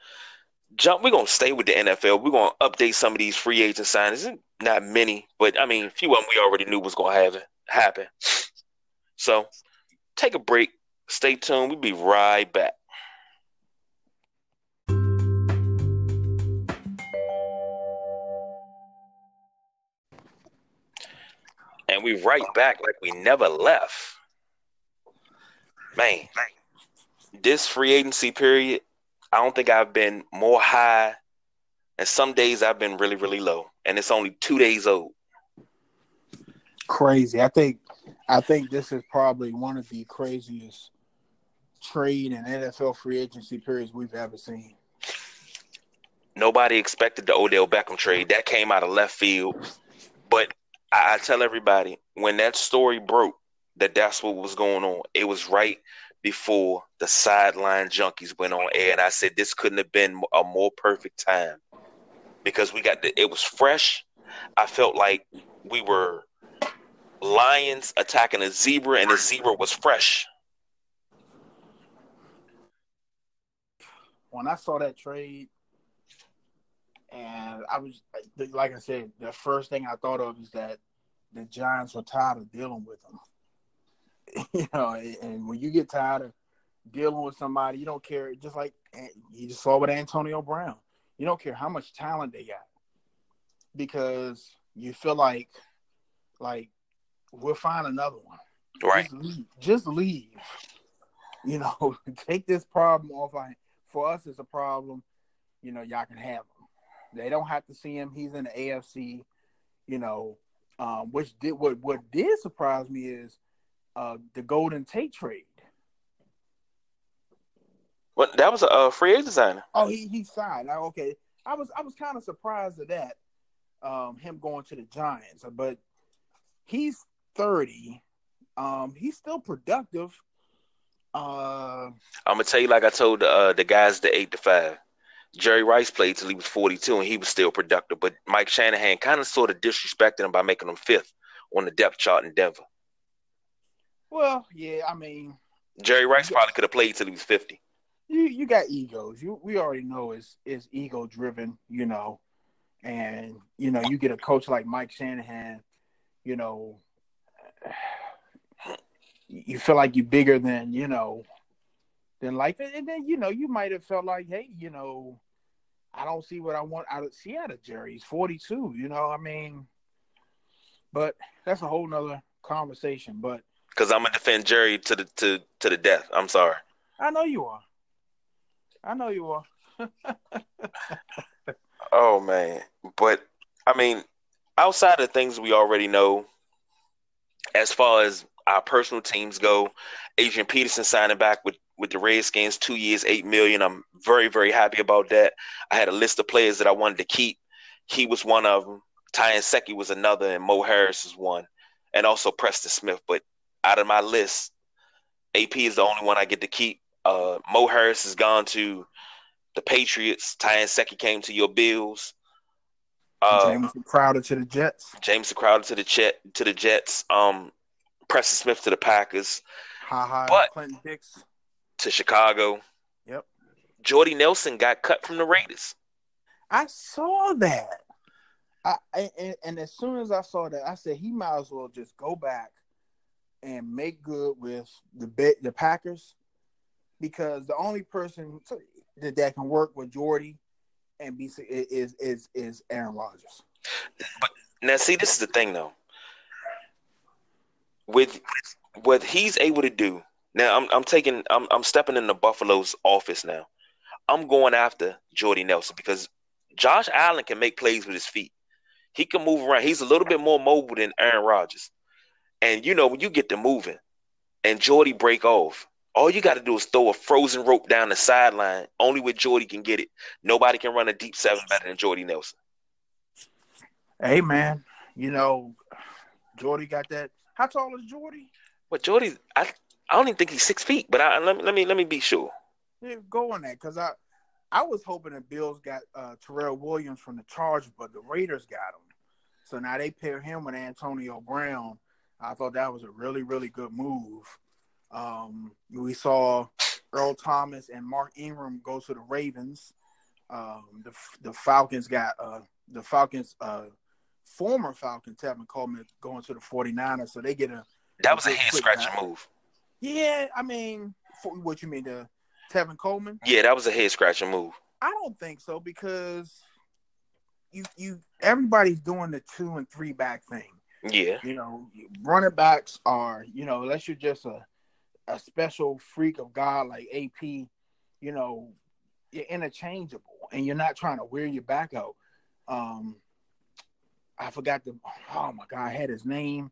jump. We're going to stay with the NFL. We're going to update some of these free agent signings. Not many, but I mean, a few of them we already knew was going to happen. So take a break. Stay tuned. We'll be right back. And we right back like we never left. Man, this free agency period, I don't think I've been more high. And some days I've been really, really low. And it's only 2 days old. Crazy. I think this is probably one of the craziest trade and NFL free agency periods we've ever seen. Nobody expected the Odell Beckham trade. That came out of left field. But I tell everybody, when that story broke, that's what was going on. It was right before the Sideline Junkies went on air, and I said this couldn't have been a more perfect time because it was fresh. I felt like we were lions attacking a zebra, and the zebra was fresh. When I saw that trade, and I was, like I said, the first thing I thought of is that the Giants were tired of dealing with them. And when you get tired of dealing with somebody, you don't care. Just like you just saw with Antonio Brown. You don't care how much talent they got because you feel like we'll find another one. Right. Just leave. Take this problem off. For us, it's a problem. Y'all can have them. They don't have to see him. He's in the AFC, What did surprise me is the Golden Tate trade. Well, that was a free agent signing. Oh, he signed. Okay, I was kind of surprised at that, him going to the Giants. But he's 30. He's still productive. I'm gonna tell you, like I told the guys, the 8 to 5. Jerry Rice played till he was 42, and he was still productive. But Mike Shanahan kind of sort of disrespected him by making him 5th on the depth chart in Denver. Well, yeah, I mean, Jerry Rice probably could have played till he was 50. You got egos. We already know it's ego driven, you know. And you know, you get a coach like Mike Shanahan, you know, you feel like you're bigger than, you know, than life. And then, you know, you might have felt like, hey, you know, I don't see what I want out of Jerry. He's 42, you know, I mean, but that's a whole nother conversation. But because I'm gonna defend Jerry to the death. I'm sorry. I know you are. Oh man. But I mean, outside of things we already know, as far as our personal teams go, Adrian Peterson signing back with the Redskins, 2 years, $8 million. I'm very, very happy about that. I had a list of players that I wanted to keep. He was one of them. Ty and Secchi was another, and Mo Harris is one, and also Preston Smith. But out of my list, AP is the only one I get to keep. Mo Harris has gone to the Patriots. Ty and Secchi came to your Bills. Jameson Crowder to the Jets. Preston Smith to the Packers. Clinton Dix to Chicago. Yep. Jordy Nelson got cut from the Raiders. I saw that. And as soon as I saw that, I said he might as well just go back and make good with the Packers, because the only person that can work with Jordy and be is Aaron Rodgers. But now, see, this is the thing though. With what he's able to do now, I'm stepping in the Buffalo's office now. I'm going after Jordy Nelson because Josh Allen can make plays with his feet. He can move around. He's a little bit more mobile than Aaron Rodgers. And, you know, when you get to moving and Jordy break off, all you got to do is throw a frozen rope down the sideline. Only with Jordy can get it. Nobody can run a deep seven better than Jordy Nelson. Hey, man, you know, Jordy got that. How tall is Jordy? Well, Jordy, I don't even think he's 6 feet, but let me be sure. Yeah, go on that, because I was hoping the Bills got Terrell Williams from the Chargers, but the Raiders got him. So now they pair him with Antonio Brown. I thought that was a really, really good move. We saw Earl Thomas and Mark Ingram go to the Ravens. The Falcons got former Falcon Tevin Coleman going to the 49ers. So they get that was a hand scratching move. Yeah, I mean, what you mean the Tevin Coleman? Yeah, that was a head scratching move. I don't think so, because you everybody's doing the 2 and 3 back thing. Yeah, you know, running backs are, you know, unless you're just a special freak of God like AP, you know, you're interchangeable and you're not trying to wear your back out. I forgot I had his name.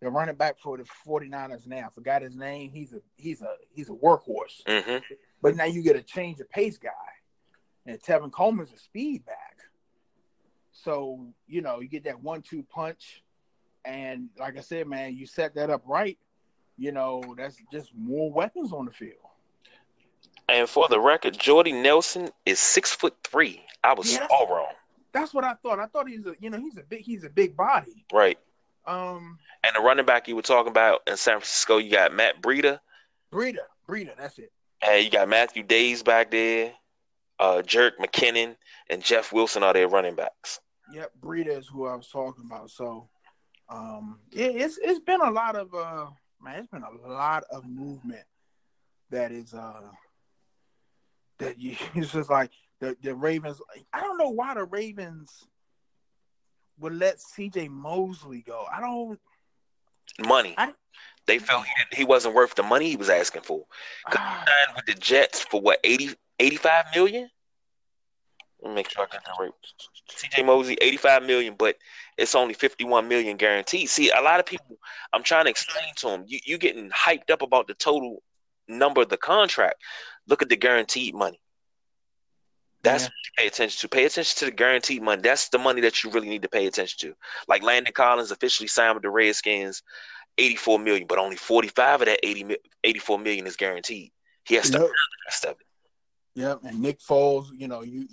The running back for the 49ers now. I forgot his name. He's a workhorse. Mm-hmm. But now you get a change of pace guy. And Tevin Coleman's a speed back. So, you know, you get that 1-2 punch. And like I said, man, you set that up right, you know, that's just more weapons on the field. And for the record, Jordy Nelson is 6'3". I was all wrong. That's what I thought. I thought he's a big body. Right. And the running back you were talking about in San Francisco, you got Matt Breida. Breida, that's it. And you got Matthew Days back there. Jerick McKinnon and Jeff Wilson are their running backs. Yep, Breida is who I was talking about. So, it's been a lot of movement that is it's just like the Ravens. I don't know why the Ravens would let C.J. Mosley go. I don't money. They felt he wasn't worth the money he was asking for. Signed with the Jets for what, 85 million? Let me make sure I got that right. C.J. Mosley, 85 million, but it's only 51 million guaranteed. See, a lot of people, I'm trying to explain to them, you getting hyped up about the total number of the contract. Look at the guaranteed money. That's what you pay attention to. Pay attention to the guaranteed money. That's the money that you really need to pay attention to. Like Landon Collins officially signed with the Redskins, 84 million, but only 45 of that 84 million is guaranteed. He has to earn the rest of it. Yep, and Nick Foles, you know, you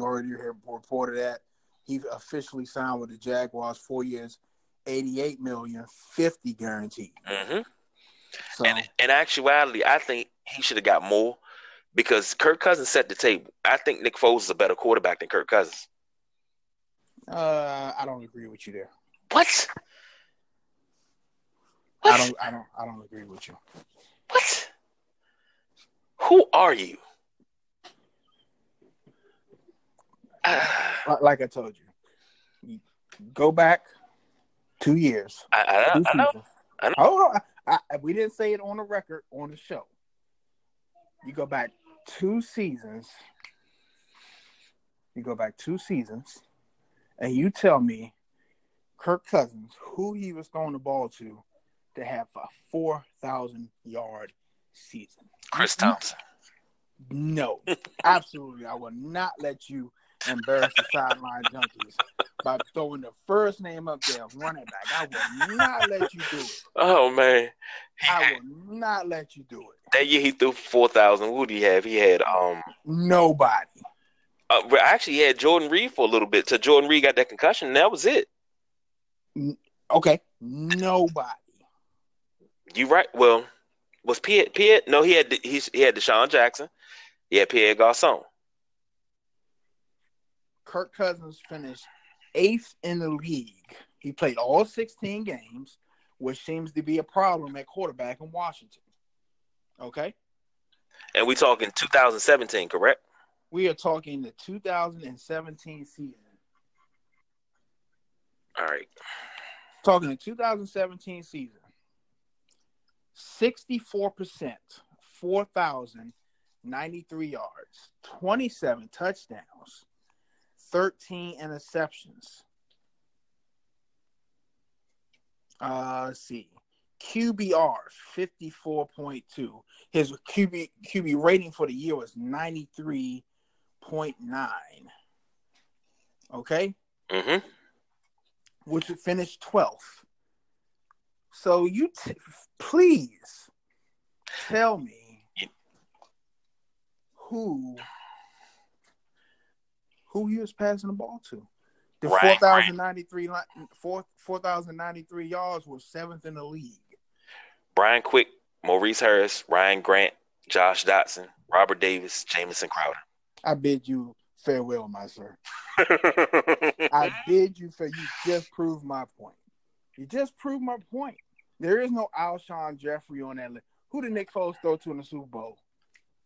already heard reported that he officially signed with the Jaguars, 4 years, $88 million, $50 guaranteed. Mm-hmm. So. And in actuality, I think he should have got more because Kirk Cousins set the table. I think Nick Foles is a better quarterback than Kirk Cousins. I don't agree with you there. What? I don't agree with you. What? Who are you? Like I told you, go back 2 years. I know. Hold on. We didn't say it on the record on the show. You go back 2 seasons. And you tell me Kirk Cousins, who he was throwing the ball to have a 4,000-yard season. Chris Thompson. No, absolutely. I will not let you embarrass the Sideline Junkies by throwing the first name up there, running back. I will not let you do it. Oh, man. I will not let you do it. That year he threw 4,000. Who did he have? He had nobody. Actually, he had Jordan Reed for a little bit. So Jordan Reed got that concussion, and that was it. Okay. Nobody. You right. Well, was Pierre? No, he had Deshaun Jackson. He had Pierre Garçon. Kirk Cousins finished 8th in the league. He played all 16 games, which seems to be a problem at quarterback in Washington. Okay? And we're talking 2017, correct? We are talking the 2017 season. All right. Talking the 2017 season. 64%, 4,093 yards, 27 touchdowds, 13 interceptions. Let's see. QBR, 54.2. His QB rating for the year was 93.9. Okay? Mm-hmm. Which would finish 12th. So you please tell me who he was passing the ball to. The 4,093 yards was 7th in the league. Brian Quick, Maurice Harris, Ryan Grant, Josh Dotson, Robert Davis, Jamison Crowder. I bid you farewell, my sir. I bid you farewell. You just proved my point. You just proved my point. There is no Alshon Jeffrey on that list. Who did Nick Foles throw to in the Super Bowl?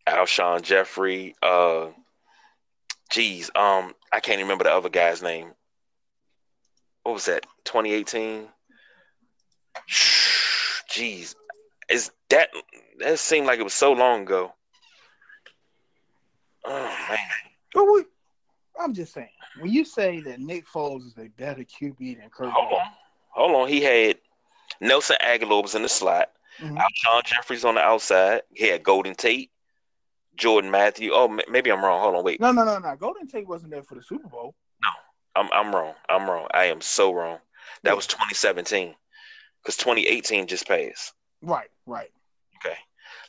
Alshon Jeffrey. I can't remember the other guy's name. What was that? 2018. Jeez, is that seemed like it was so long ago? Oh man. But I'm just saying, when you say that Nick Foles is a better QB than Kirk, hold on. He had Nelson Aguilar was in the slot. Mm-hmm. Alshon Jeffrey's on the outside. He had Golden Tate. Jordan Matthew. Oh, maybe I'm wrong. Hold on, wait. No. Golden Tate wasn't there for the Super Bowl. No, I'm wrong. I am so wrong. That was 2017, because 2018 just passed. Right. Okay,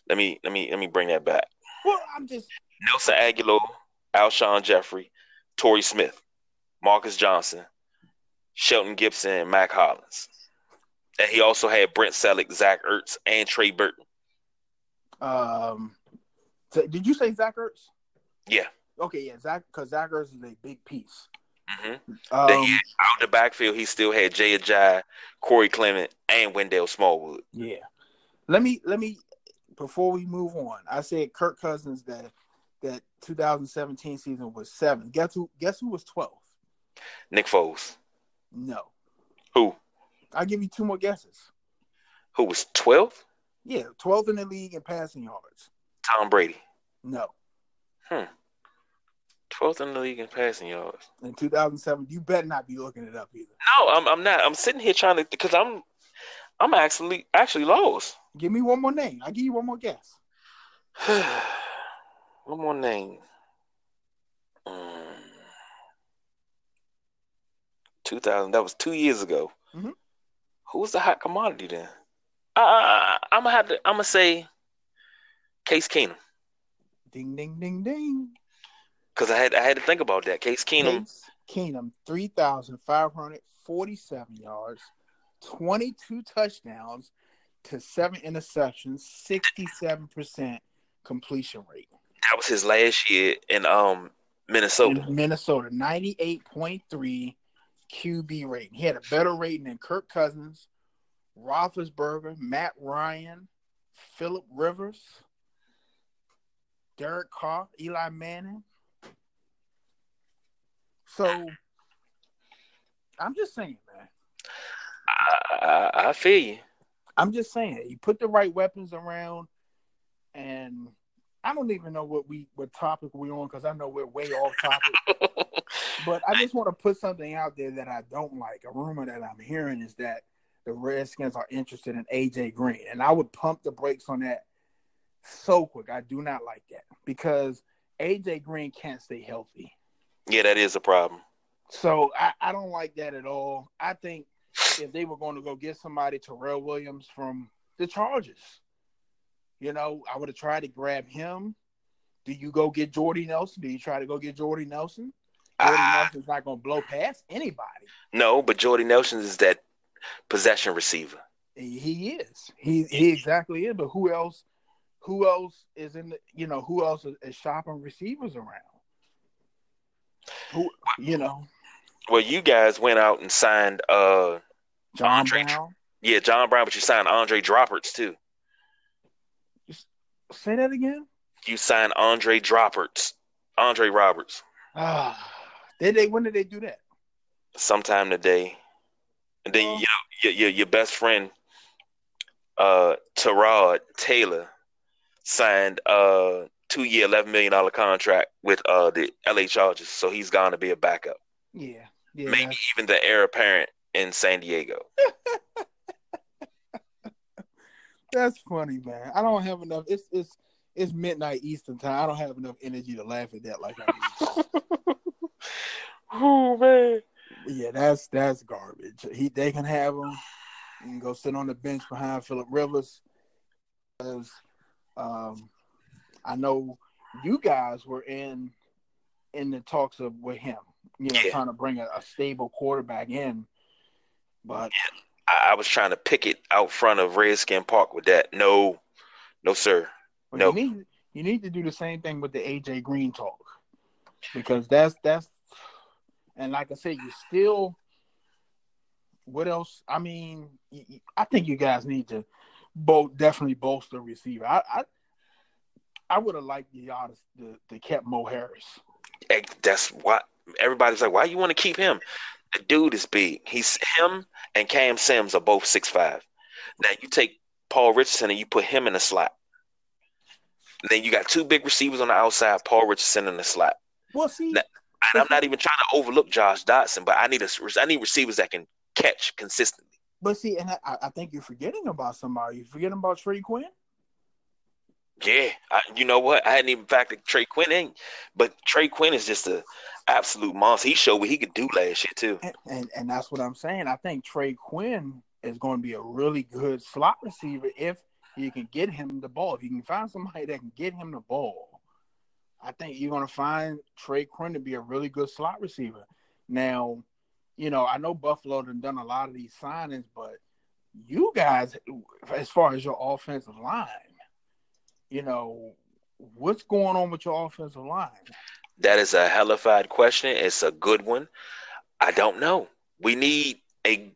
let me bring that back. Well, I'm just Nelson Aguilar, Alshon Jeffrey, Torrey Smith, Marcus Johnson, Shelton Gibson, and Mack Hollins, and he also had Brent Selleck, Zach Ertz, and Trey Burton. Did you say Zach Ertz? Yeah. Okay, yeah, because Zach Ertz is a big piece. Mm-hmm. Then he had, out the backfield, he still had Jay Ajayi, Corey Clement, and Wendell Smallwood. Yeah. Let me before we move on, I said Kirk Cousins that 2017 season was 7th. Guess who was 12th? Nick Foles. No. Who? I'll give you 2 more guesses. Who was 12th? Yeah, 12th in the league in passing yards. Tom Brady. No. 12th in the league in passing yards. In 2007, you better not be looking it up either. No, I'm not. I'm sitting here trying to – because I'm actually lost. Give me one more name. I'll give you one more guess. One more name. 2000. That was 2 years ago. Mm-hmm. Who was the hot commodity then? I'm going to say – Case Keenum. Ding, ding, ding, ding. Because I had to think about that. Case Keenum, 3,547 yards, 22 touchdowns, to 7 interceptions, 67% completion rate. That was his last year in Minnesota. In Minnesota, 98.3 QB rating. He had a better rating than Kirk Cousins, Roethlisberger, Matt Ryan, Phillip Rivers, Derek Carr, Eli Manning. So, I'm just saying, man. I feel you. I'm just saying, you put the right weapons around, and I don't even know what topic we're on because I know we're way off topic. But I just want to put something out there that I don't like. A rumor that I'm hearing is that the Redskins are interested in A.J. Green, and I would pump the brakes on that so quick. I do not like that because A.J. Green can't stay healthy. Yeah, that is a problem. So I don't like that at all. I think if they were going to go get somebody, Terrell Williams from the Chargers, you know, I would have tried to grab him. Do you go get Jordy Nelson? Do you try to go get Jordy Nelson? Jordy Nelson's not going to blow past anybody. No, but Jordy Nelson is that possession receiver. He is. He exactly is. But who else? Who else is in the? You know, who else is shopping receivers around? Who you know? Well, you guys went out and signed John Brown. Yeah, John Brown, but you signed Andre Dropperts too. Say that again? You signed Andre Dropperts. Andre Roberts. When did they do that? Sometime today. And then your best friend Terod Taylor signed a 2-year $11 million contract with the LA Chargers, so he's gone to be a backup. Yeah, maybe even the heir apparent in San Diego. That's funny, man. I don't have enough. It's midnight Eastern time. I don't have enough energy to laugh at that like I do. Oh man. Yeah, that's garbage. They can have him. You can go sit on the bench behind Phillip Rivers. Because I know you guys were in the talks of with him. You know, trying to bring a stable quarterback in, but I was trying to pick it out front of Redskin Park with that. No, sir. Well, no. You need to do the same thing with the AJ Green talk because that's. And like I said, you still – what else? I mean, I think you guys need to definitely bolster receiver. I would have liked y'all to kept Mo Harris. Hey, that's why everybody's like, why you want to keep him? The dude is big. Him and Cam Sims are both 6'5". Now, you take Paul Richardson and you put him in the slot. Then you got two big receivers on the outside, Paul Richardson in the slot. Well, see – and I'm not even trying to overlook Josh Dotson, but I need receivers that can catch consistently. But see, and I think you're forgetting about somebody. You forgetting about Trey Quinn? Yeah, you know what? I hadn't even factored Trey Quinn in, but Trey Quinn is just an absolute monster. He showed what he could do last year too, and that's what I'm saying. I think Trey Quinn is going to be a really good slot receiver if you can get him the ball. If you can find somebody that can get him the ball. I think you're going to find Trey Quinn to be a really good slot receiver. Now, you know, I know Buffalo done a lot of these signings, but you guys, as far as your offensive line, you know, what's going on with your offensive line? That is a hellified question. It's a good one. I don't know. We need a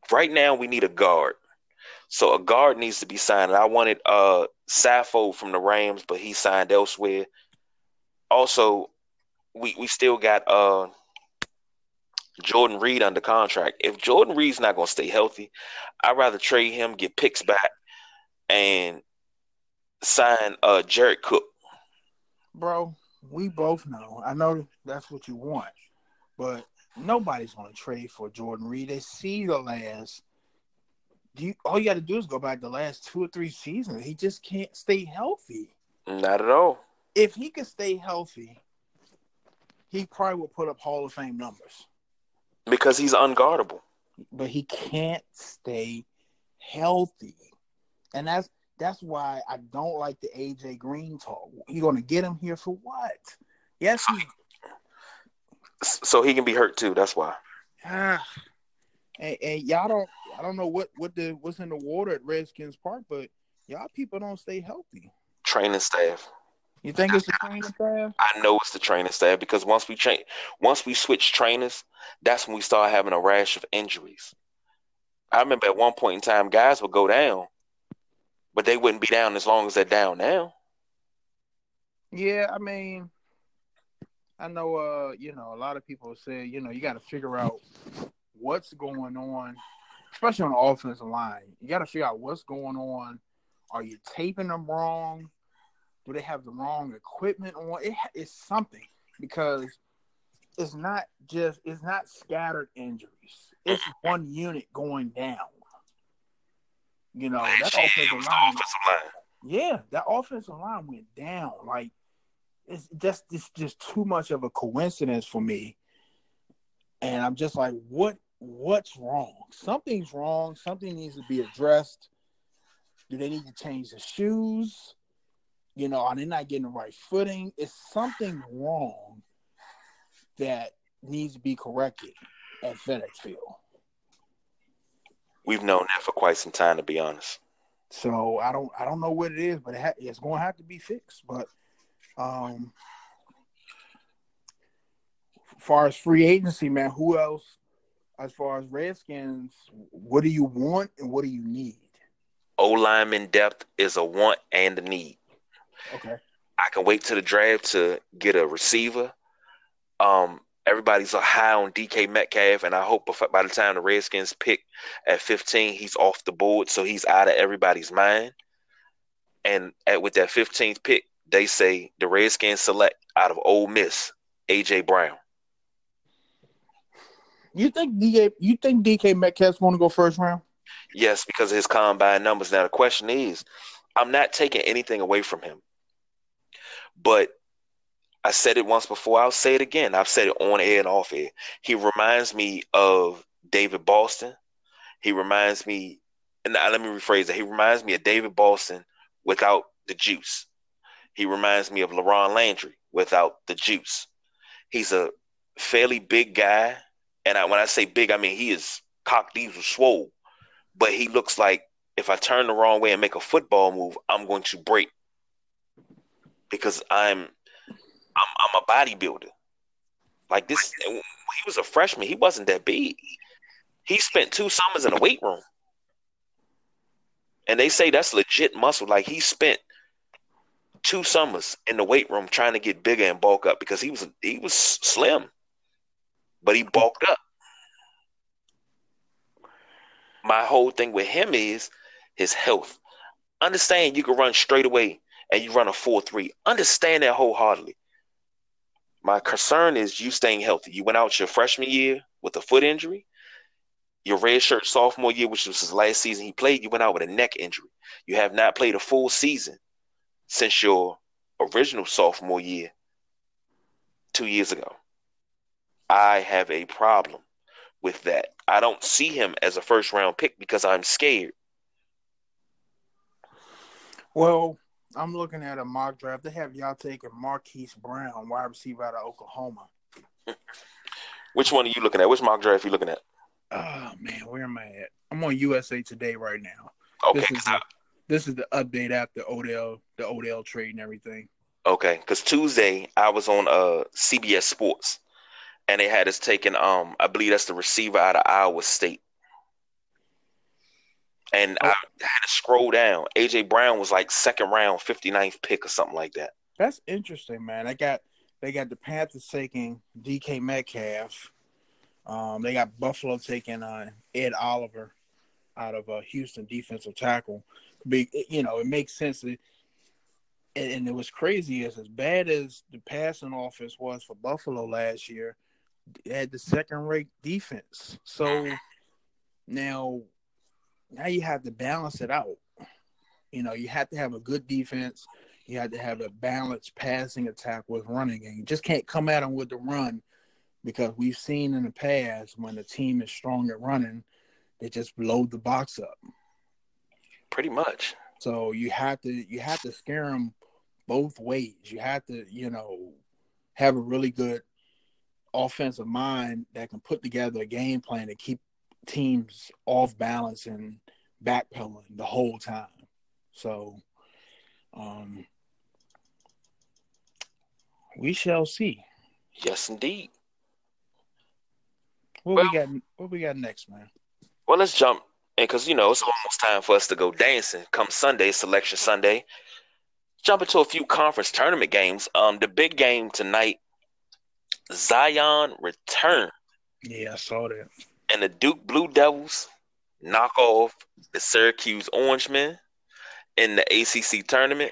guard. So a guard needs to be signed. I wanted Saffo from the Rams, but he signed elsewhere. Also, we still got Jordan Reed under contract. If Jordan Reed's not going to stay healthy, I'd rather trade him, get picks back, and sign Jared Cook. Bro, we both know. I know that's what you want, but nobody's going to trade for Jordan Reed. They see the last. All you got to do is go back the last 2 or 3 seasons. He just can't stay healthy. Not at all. If he could stay healthy, he probably would put up Hall of Fame numbers. Because he's unguardable. But he can't stay healthy. And that's why I don't like the A.J. Green talk. You're going to get him here for what? Yes. So he can be hurt too, that's why. And y'all don't know what's in the water at Redskins Park, but – Y'all people don't stay healthy. Training staff. You think it's the training staff? I know it's the training staff because once we switch trainers, that's when we start having a rash of injuries. I remember at one point in time, guys would go down, but they wouldn't be down as long as they're down now. Yeah, I mean, I know, a lot of people say, you got to figure out what's going on, especially on the offensive line. You got to figure out what's going on. Are you taping them wrong? Do they have the wrong equipment on? It's something because it's not scattered injuries. It's one unit going down. That offensive line. Yeah, that offensive line went down. Like it's just too much of a coincidence for me. And I'm just like, what's wrong? Something's wrong. Something needs to be addressed. Do they need to change the shoes? Are they not getting the right footing? It's something wrong that needs to be corrected at FedEx Field. We've known that for quite some time, to be honest. So I don't know what it is, but it's going to have to be fixed. But as far as free agency, man, who else? As far as Redskins, what do you want and what do you need? O-lineman depth is a want and a need. Okay. I can wait to the draft to get a receiver. Everybody's high on DK Metcalf, and I hope by the time the Redskins pick at 15, he's off the board, so he's out of everybody's mind. And with that 15th pick, they say the Redskins select out of Ole Miss, A.J. Brown. You think DK Metcalf's going to go first round? Yes, because of his combine numbers. Now, the question is, I'm not taking anything away from him. But I said it once before. I'll say it again. I've said it on air and off air. He reminds me of David Boston. He reminds me of David Boston without the juice. He reminds me of Laron Landry without the juice. He's a fairly big guy. And when I say big, I mean he is cock diesel swole. But he looks like if I turn the wrong way and make a football move, I'm going to break because I'm a bodybuilder. Like this, when he was a freshman, he wasn't that big. He spent 2 summers in a weight room, and they say that's legit muscle. Like he spent 2 summers in the weight room trying to get bigger and bulk up because he was slim, but he bulked up. My whole thing with him is his health. Understand you can run straight away and you run a 4.3. Understand that wholeheartedly. My concern is you staying healthy. You went out your freshman year with a foot injury. Your redshirt sophomore year, which was his last season he played, you went out with a neck injury. You have not played a full season since your original sophomore year 2 years ago. I have a problem with that. I don't see him as a first-round pick because I'm scared. Well, I'm looking at a mock draft. They have y'all taking Marquise Brown, wide receiver out of Oklahoma. Which one are you looking at? Which mock draft are you looking at? Oh, man, where am I at? I'm on USA Today right now. Okay. This is the update after the Odell trade and everything. Okay, because Tuesday I was on CBS Sports. And they had us taking, I believe that's the receiver out of Iowa State. And I had to scroll down. A.J. Brown was like second round, 59th pick or something like that. That's interesting, man. They got the Panthers taking DK Metcalf. They got Buffalo taking Ed Oliver out of Houston, defensive tackle. It makes sense. And it was crazy. As bad as the passing offense was for Buffalo last year, they had the second-rate defense. So now you have to balance it out. You have to have a good defense. You have to have a balanced passing attack with running. And you just can't come at them with the run because we've seen in the past when a team is strong at running, they just load the box up. Pretty much. So you have to scare them both ways. You have to, have a really good offensive mind that can put together a game plan to keep teams off balance and backpedaling the whole time. So we shall see. Yes, indeed. What we got next, man? Well, let's jump in because, you know, it's almost time for us to go dancing. Come Sunday, Selection Sunday. Jump into a few conference tournament games. The big game tonight, Zion returned. Yeah, I saw that. And the Duke Blue Devils knock off the Syracuse Orangemen in the ACC tournament.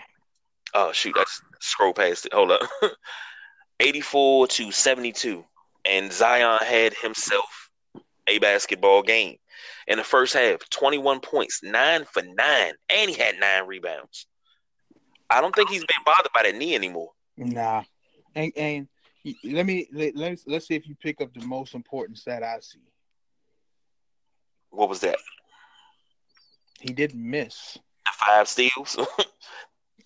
Oh, shoot, I scroll past it. Hold up. 84-72. And Zion had himself a basketball game. In the first half, 21 points, 9 for 9, and he had 9 rebounds. I don't think he's been bothered by that knee anymore. Nah. And let's see if you pick up the most important stat I see. What was that? He didn't miss. 5 steals.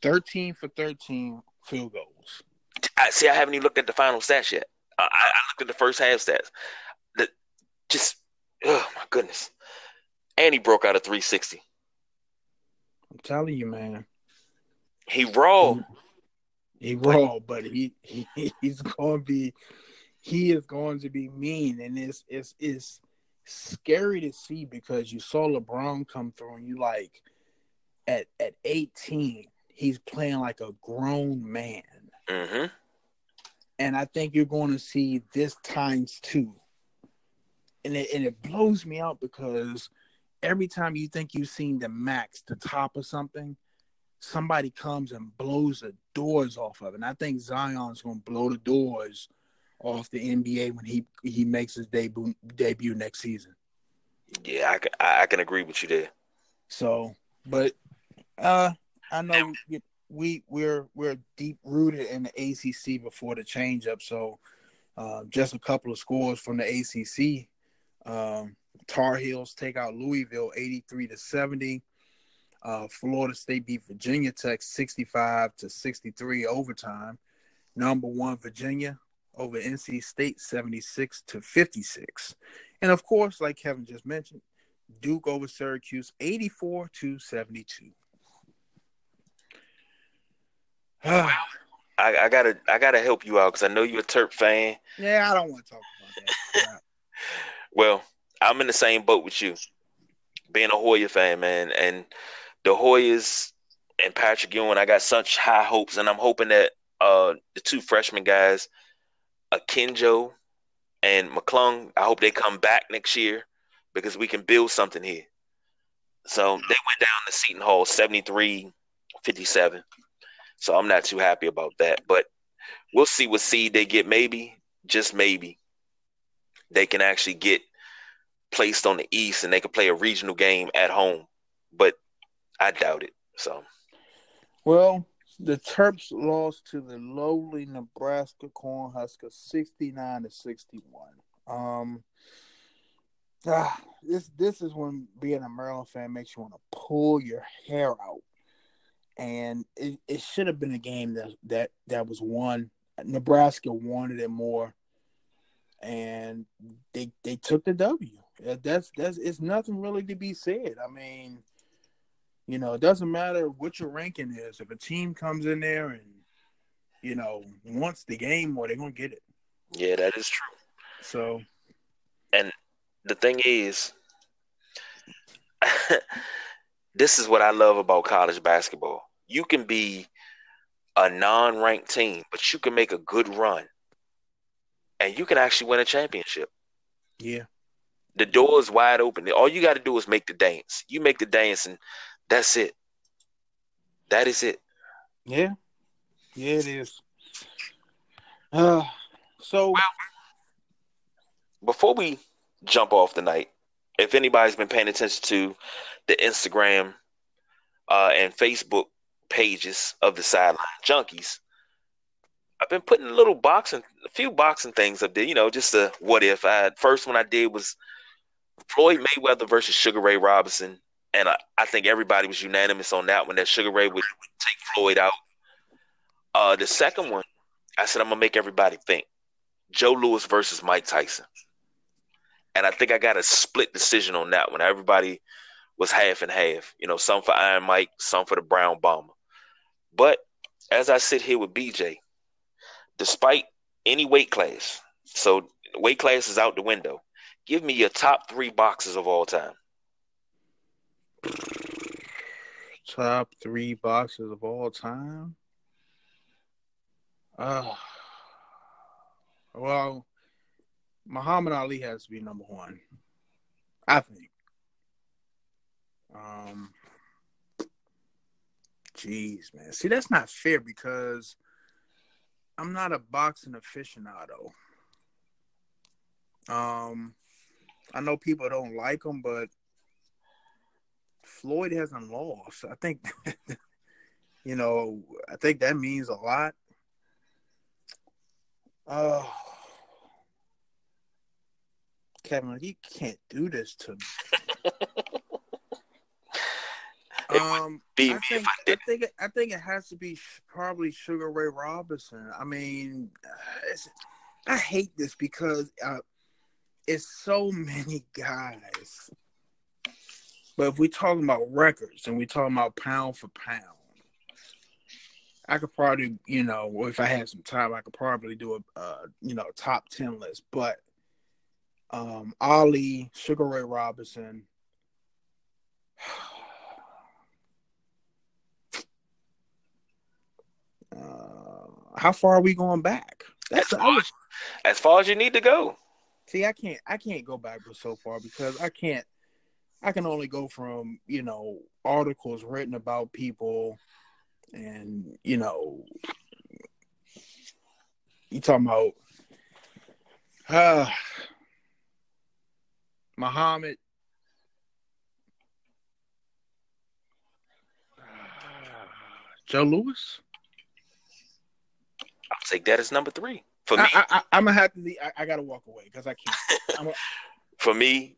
13 for 13 field goals. I haven't even looked at the final stats yet. I looked at the first half stats. Oh, my goodness. And he broke out of 360. I'm telling you, man. He raw. He raw, but he is going to be mean, and it's scary to see because you saw LeBron come through and you like at 18, he's playing like a grown man. Mm-hmm. And I think you're going to see this times 2. And it blows me out because every time you think you've seen the max, the top of something, somebody comes and blows the doors off of it. And I think Zion's going to blow the doors off the NBA when he makes his debut next season. Yeah, I can agree with you there. So, but I know we're deep rooted in the ACC before the change up. So, just a couple of scores from the ACC. Tar Heels take out Louisville 83-70. Florida State beat Virginia Tech 65-63 overtime. No. 1 Virginia over NC State 76-56. And of course, like Kevin just mentioned, Duke over Syracuse 84-72. I gotta help you out because I know you're a Terp fan. Yeah, I don't want to talk about that. Well, I'm in the same boat with you, being a Hoyer fan, man, and the Hoyers and Patrick Ewing, I got such high hopes, and I'm hoping that the two freshman guys, Akinjo and McClung, I hope they come back next year because we can build something here. So they went down to Seton Hall 73-57, so I'm not too happy about that. But we'll see what seed they get. Maybe, just maybe, they can actually get placed on the East and they can play a regional game at home. But I doubt it. So, well, the Terps lost to the lowly Nebraska Cornhuskers 69-61. This is when being a Maryland fan makes you want to pull your hair out. And it should have been a game that was won. Nebraska wanted it more, and they took the W. That's it's nothing really to be said. I mean, you know, it doesn't matter what your ranking is. If a team comes in there and, you know, wants the game, well, they're going to get it. Yeah, that is true. So, and the thing is, this is what I love about college basketball. You can be a non-ranked team, but you can make a good run, and you can actually win a championship. Yeah. The door is wide open. All you got to do is make the dance. You make the dance, and that's it. That is it. Yeah. Yeah, it is. Well, before we jump off tonight, if anybody's been paying attention to the Instagram and Facebook pages of the Sideline Junkies, I've been putting a few boxing things up there, you know, just a what if. First one I did was Floyd Mayweather versus Sugar Ray Robinson, and I think everybody was unanimous on that one, that Sugar Ray would take Floyd out. The second one, I said I'm going to make everybody think. Joe Louis versus Mike Tyson. And I think I got a split decision on that one. Everybody was half and half. You know, some for Iron Mike, some for the Brown Bomber. But as I sit here with BJ, despite any weight class, so weight class is out the window, give me your top three boxers of all time. Top three boxers of all time? Well, Muhammad Ali has to be number one, I think. Jeez, man. See, that's not fair because I'm not a boxing aficionado. I know people don't like him, but Floyd hasn't lost. I think, you know, I think that means a lot. Oh, Kevin, you can't do this to me. I think it has to be probably Sugar Ray Robinson. I mean, I hate this because it's so many guys. But if we're talking about records and we're talking about pound for pound, I could probably, you know, if I had some time, I could probably do a, you know, top 10 list. But Ali, Sugar Ray Robinson. How far are we going back? That's as far as you need to go. See, I can't go back so far because I can only go from, you know, articles written about people and, you know, you talking about Muhammad. Joe Louis? I'll take that as number three. For me, I'm going to have to leave. I got to walk away because I can't. For me,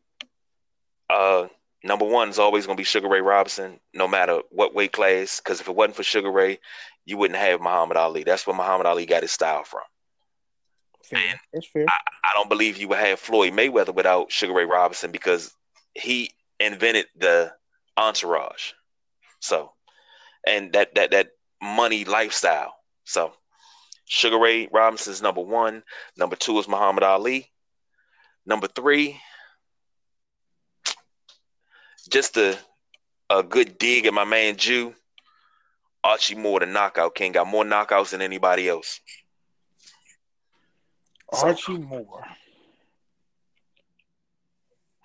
number one is always going to be Sugar Ray Robinson, no matter what weight class, because if it wasn't for Sugar Ray, you wouldn't have Muhammad Ali. That's where Muhammad Ali got his style from. Fair. That's fair. I don't believe you would have Floyd Mayweather without Sugar Ray Robinson because he invented the entourage. So, and that money lifestyle. So, Sugar Ray Robinson's number one. Number two is Muhammad Ali. Number three, just a good dig at my man Jew, Archie Moore, the knockout king. Got more knockouts than anybody else. Archie Moore.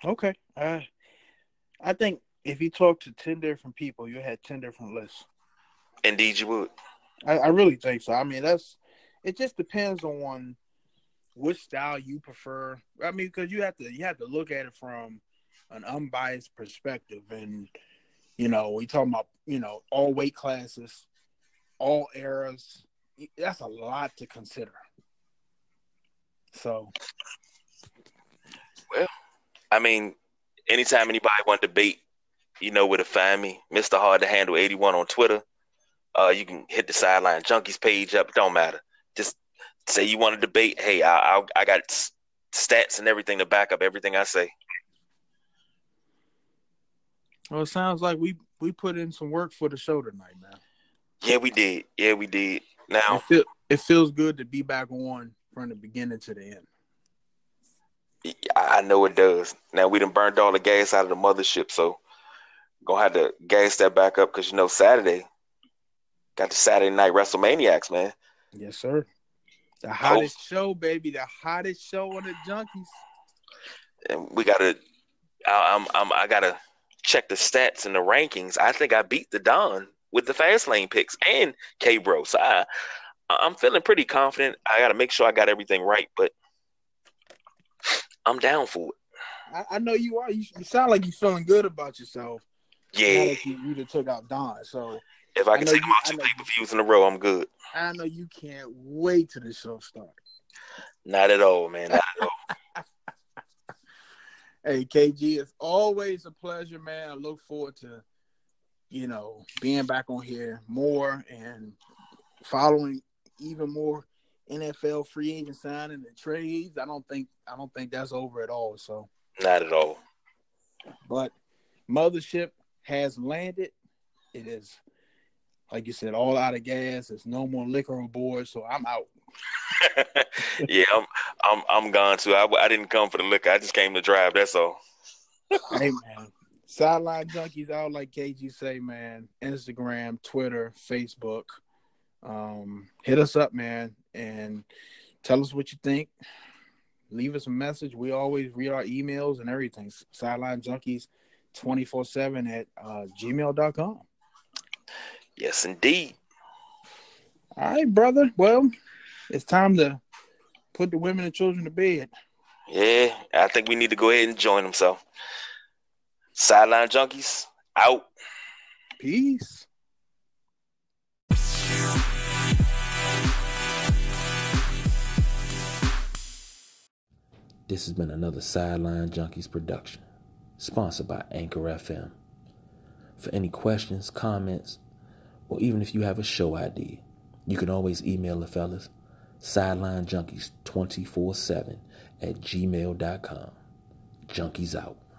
Okay. I think if you talk to 10 different people, you had 10 different lists. Indeed you would. I really think so. I mean, it just depends on which style you prefer. I mean, because you have to look at it from an unbiased perspective, and you know, we talking about, you know, all weight classes, all eras. That's a lot to consider. So, well, I mean, anytime anybody want to debate, you know where to find me, Mr. Hard to Handle 81 on Twitter. You can hit the Sideline Junkies page up. It don't matter. Just say you want to debate. Hey, I got stats and everything to back up everything I say. Well, it sounds like we put in some work for the show tonight, man. Yeah, we did. Now it feels good to be back on from the beginning to the end. I know it does. Now, we done burned all the gas out of the mothership, so going to have to gas that back up because, you know, Saturday, got the Saturday Night WrestleManiacs, man. Yes, sir. The hottest show, baby. The hottest show on the Junkies. And we got to – I got to – check the stats and the rankings. I think I beat the Don with the Fast Lane picks and K-Bro. So I'm feeling pretty confident. I got to make sure I got everything right, but I'm down for it. I know you are. You sound like you're feeling good about yourself. Yeah. Like you took out Don. So if I can take him out 2 pay-per-views in a row, I'm good. I know you can't wait till the show starts. Not at all, man. Not at all. Hey, KG, it's always a pleasure, man. I look forward to, you know, being back on here more and following even more NFL free agent signing and trades. I don't think that's over at all. So not at all. But mothership has landed. It is, like you said, all out of gas. There's no more liquor aboard, so I'm out. Yeah, I'm gone too. I didn't come for the liquor. I just came to drive. That's all. Hey man, Sideline Junkies out, like KG say, man. Instagram, Twitter, Facebook. Hit us up, man, and tell us what you think. Leave us a message. We always read our emails and everything. Sideline Junkies 24/7 at gmail.com. Yes, indeed. All right, brother. Well, it's time to put the women and children to bed. Yeah, I think we need to go ahead and join them. So, Sideline Junkies, out. Peace. This has been another Sideline Junkies production, sponsored by Anchor FM. For any questions, comments, or even if you have a show idea, you can always email the fellas, sidelinejunkies247@gmail.com. Junkies out.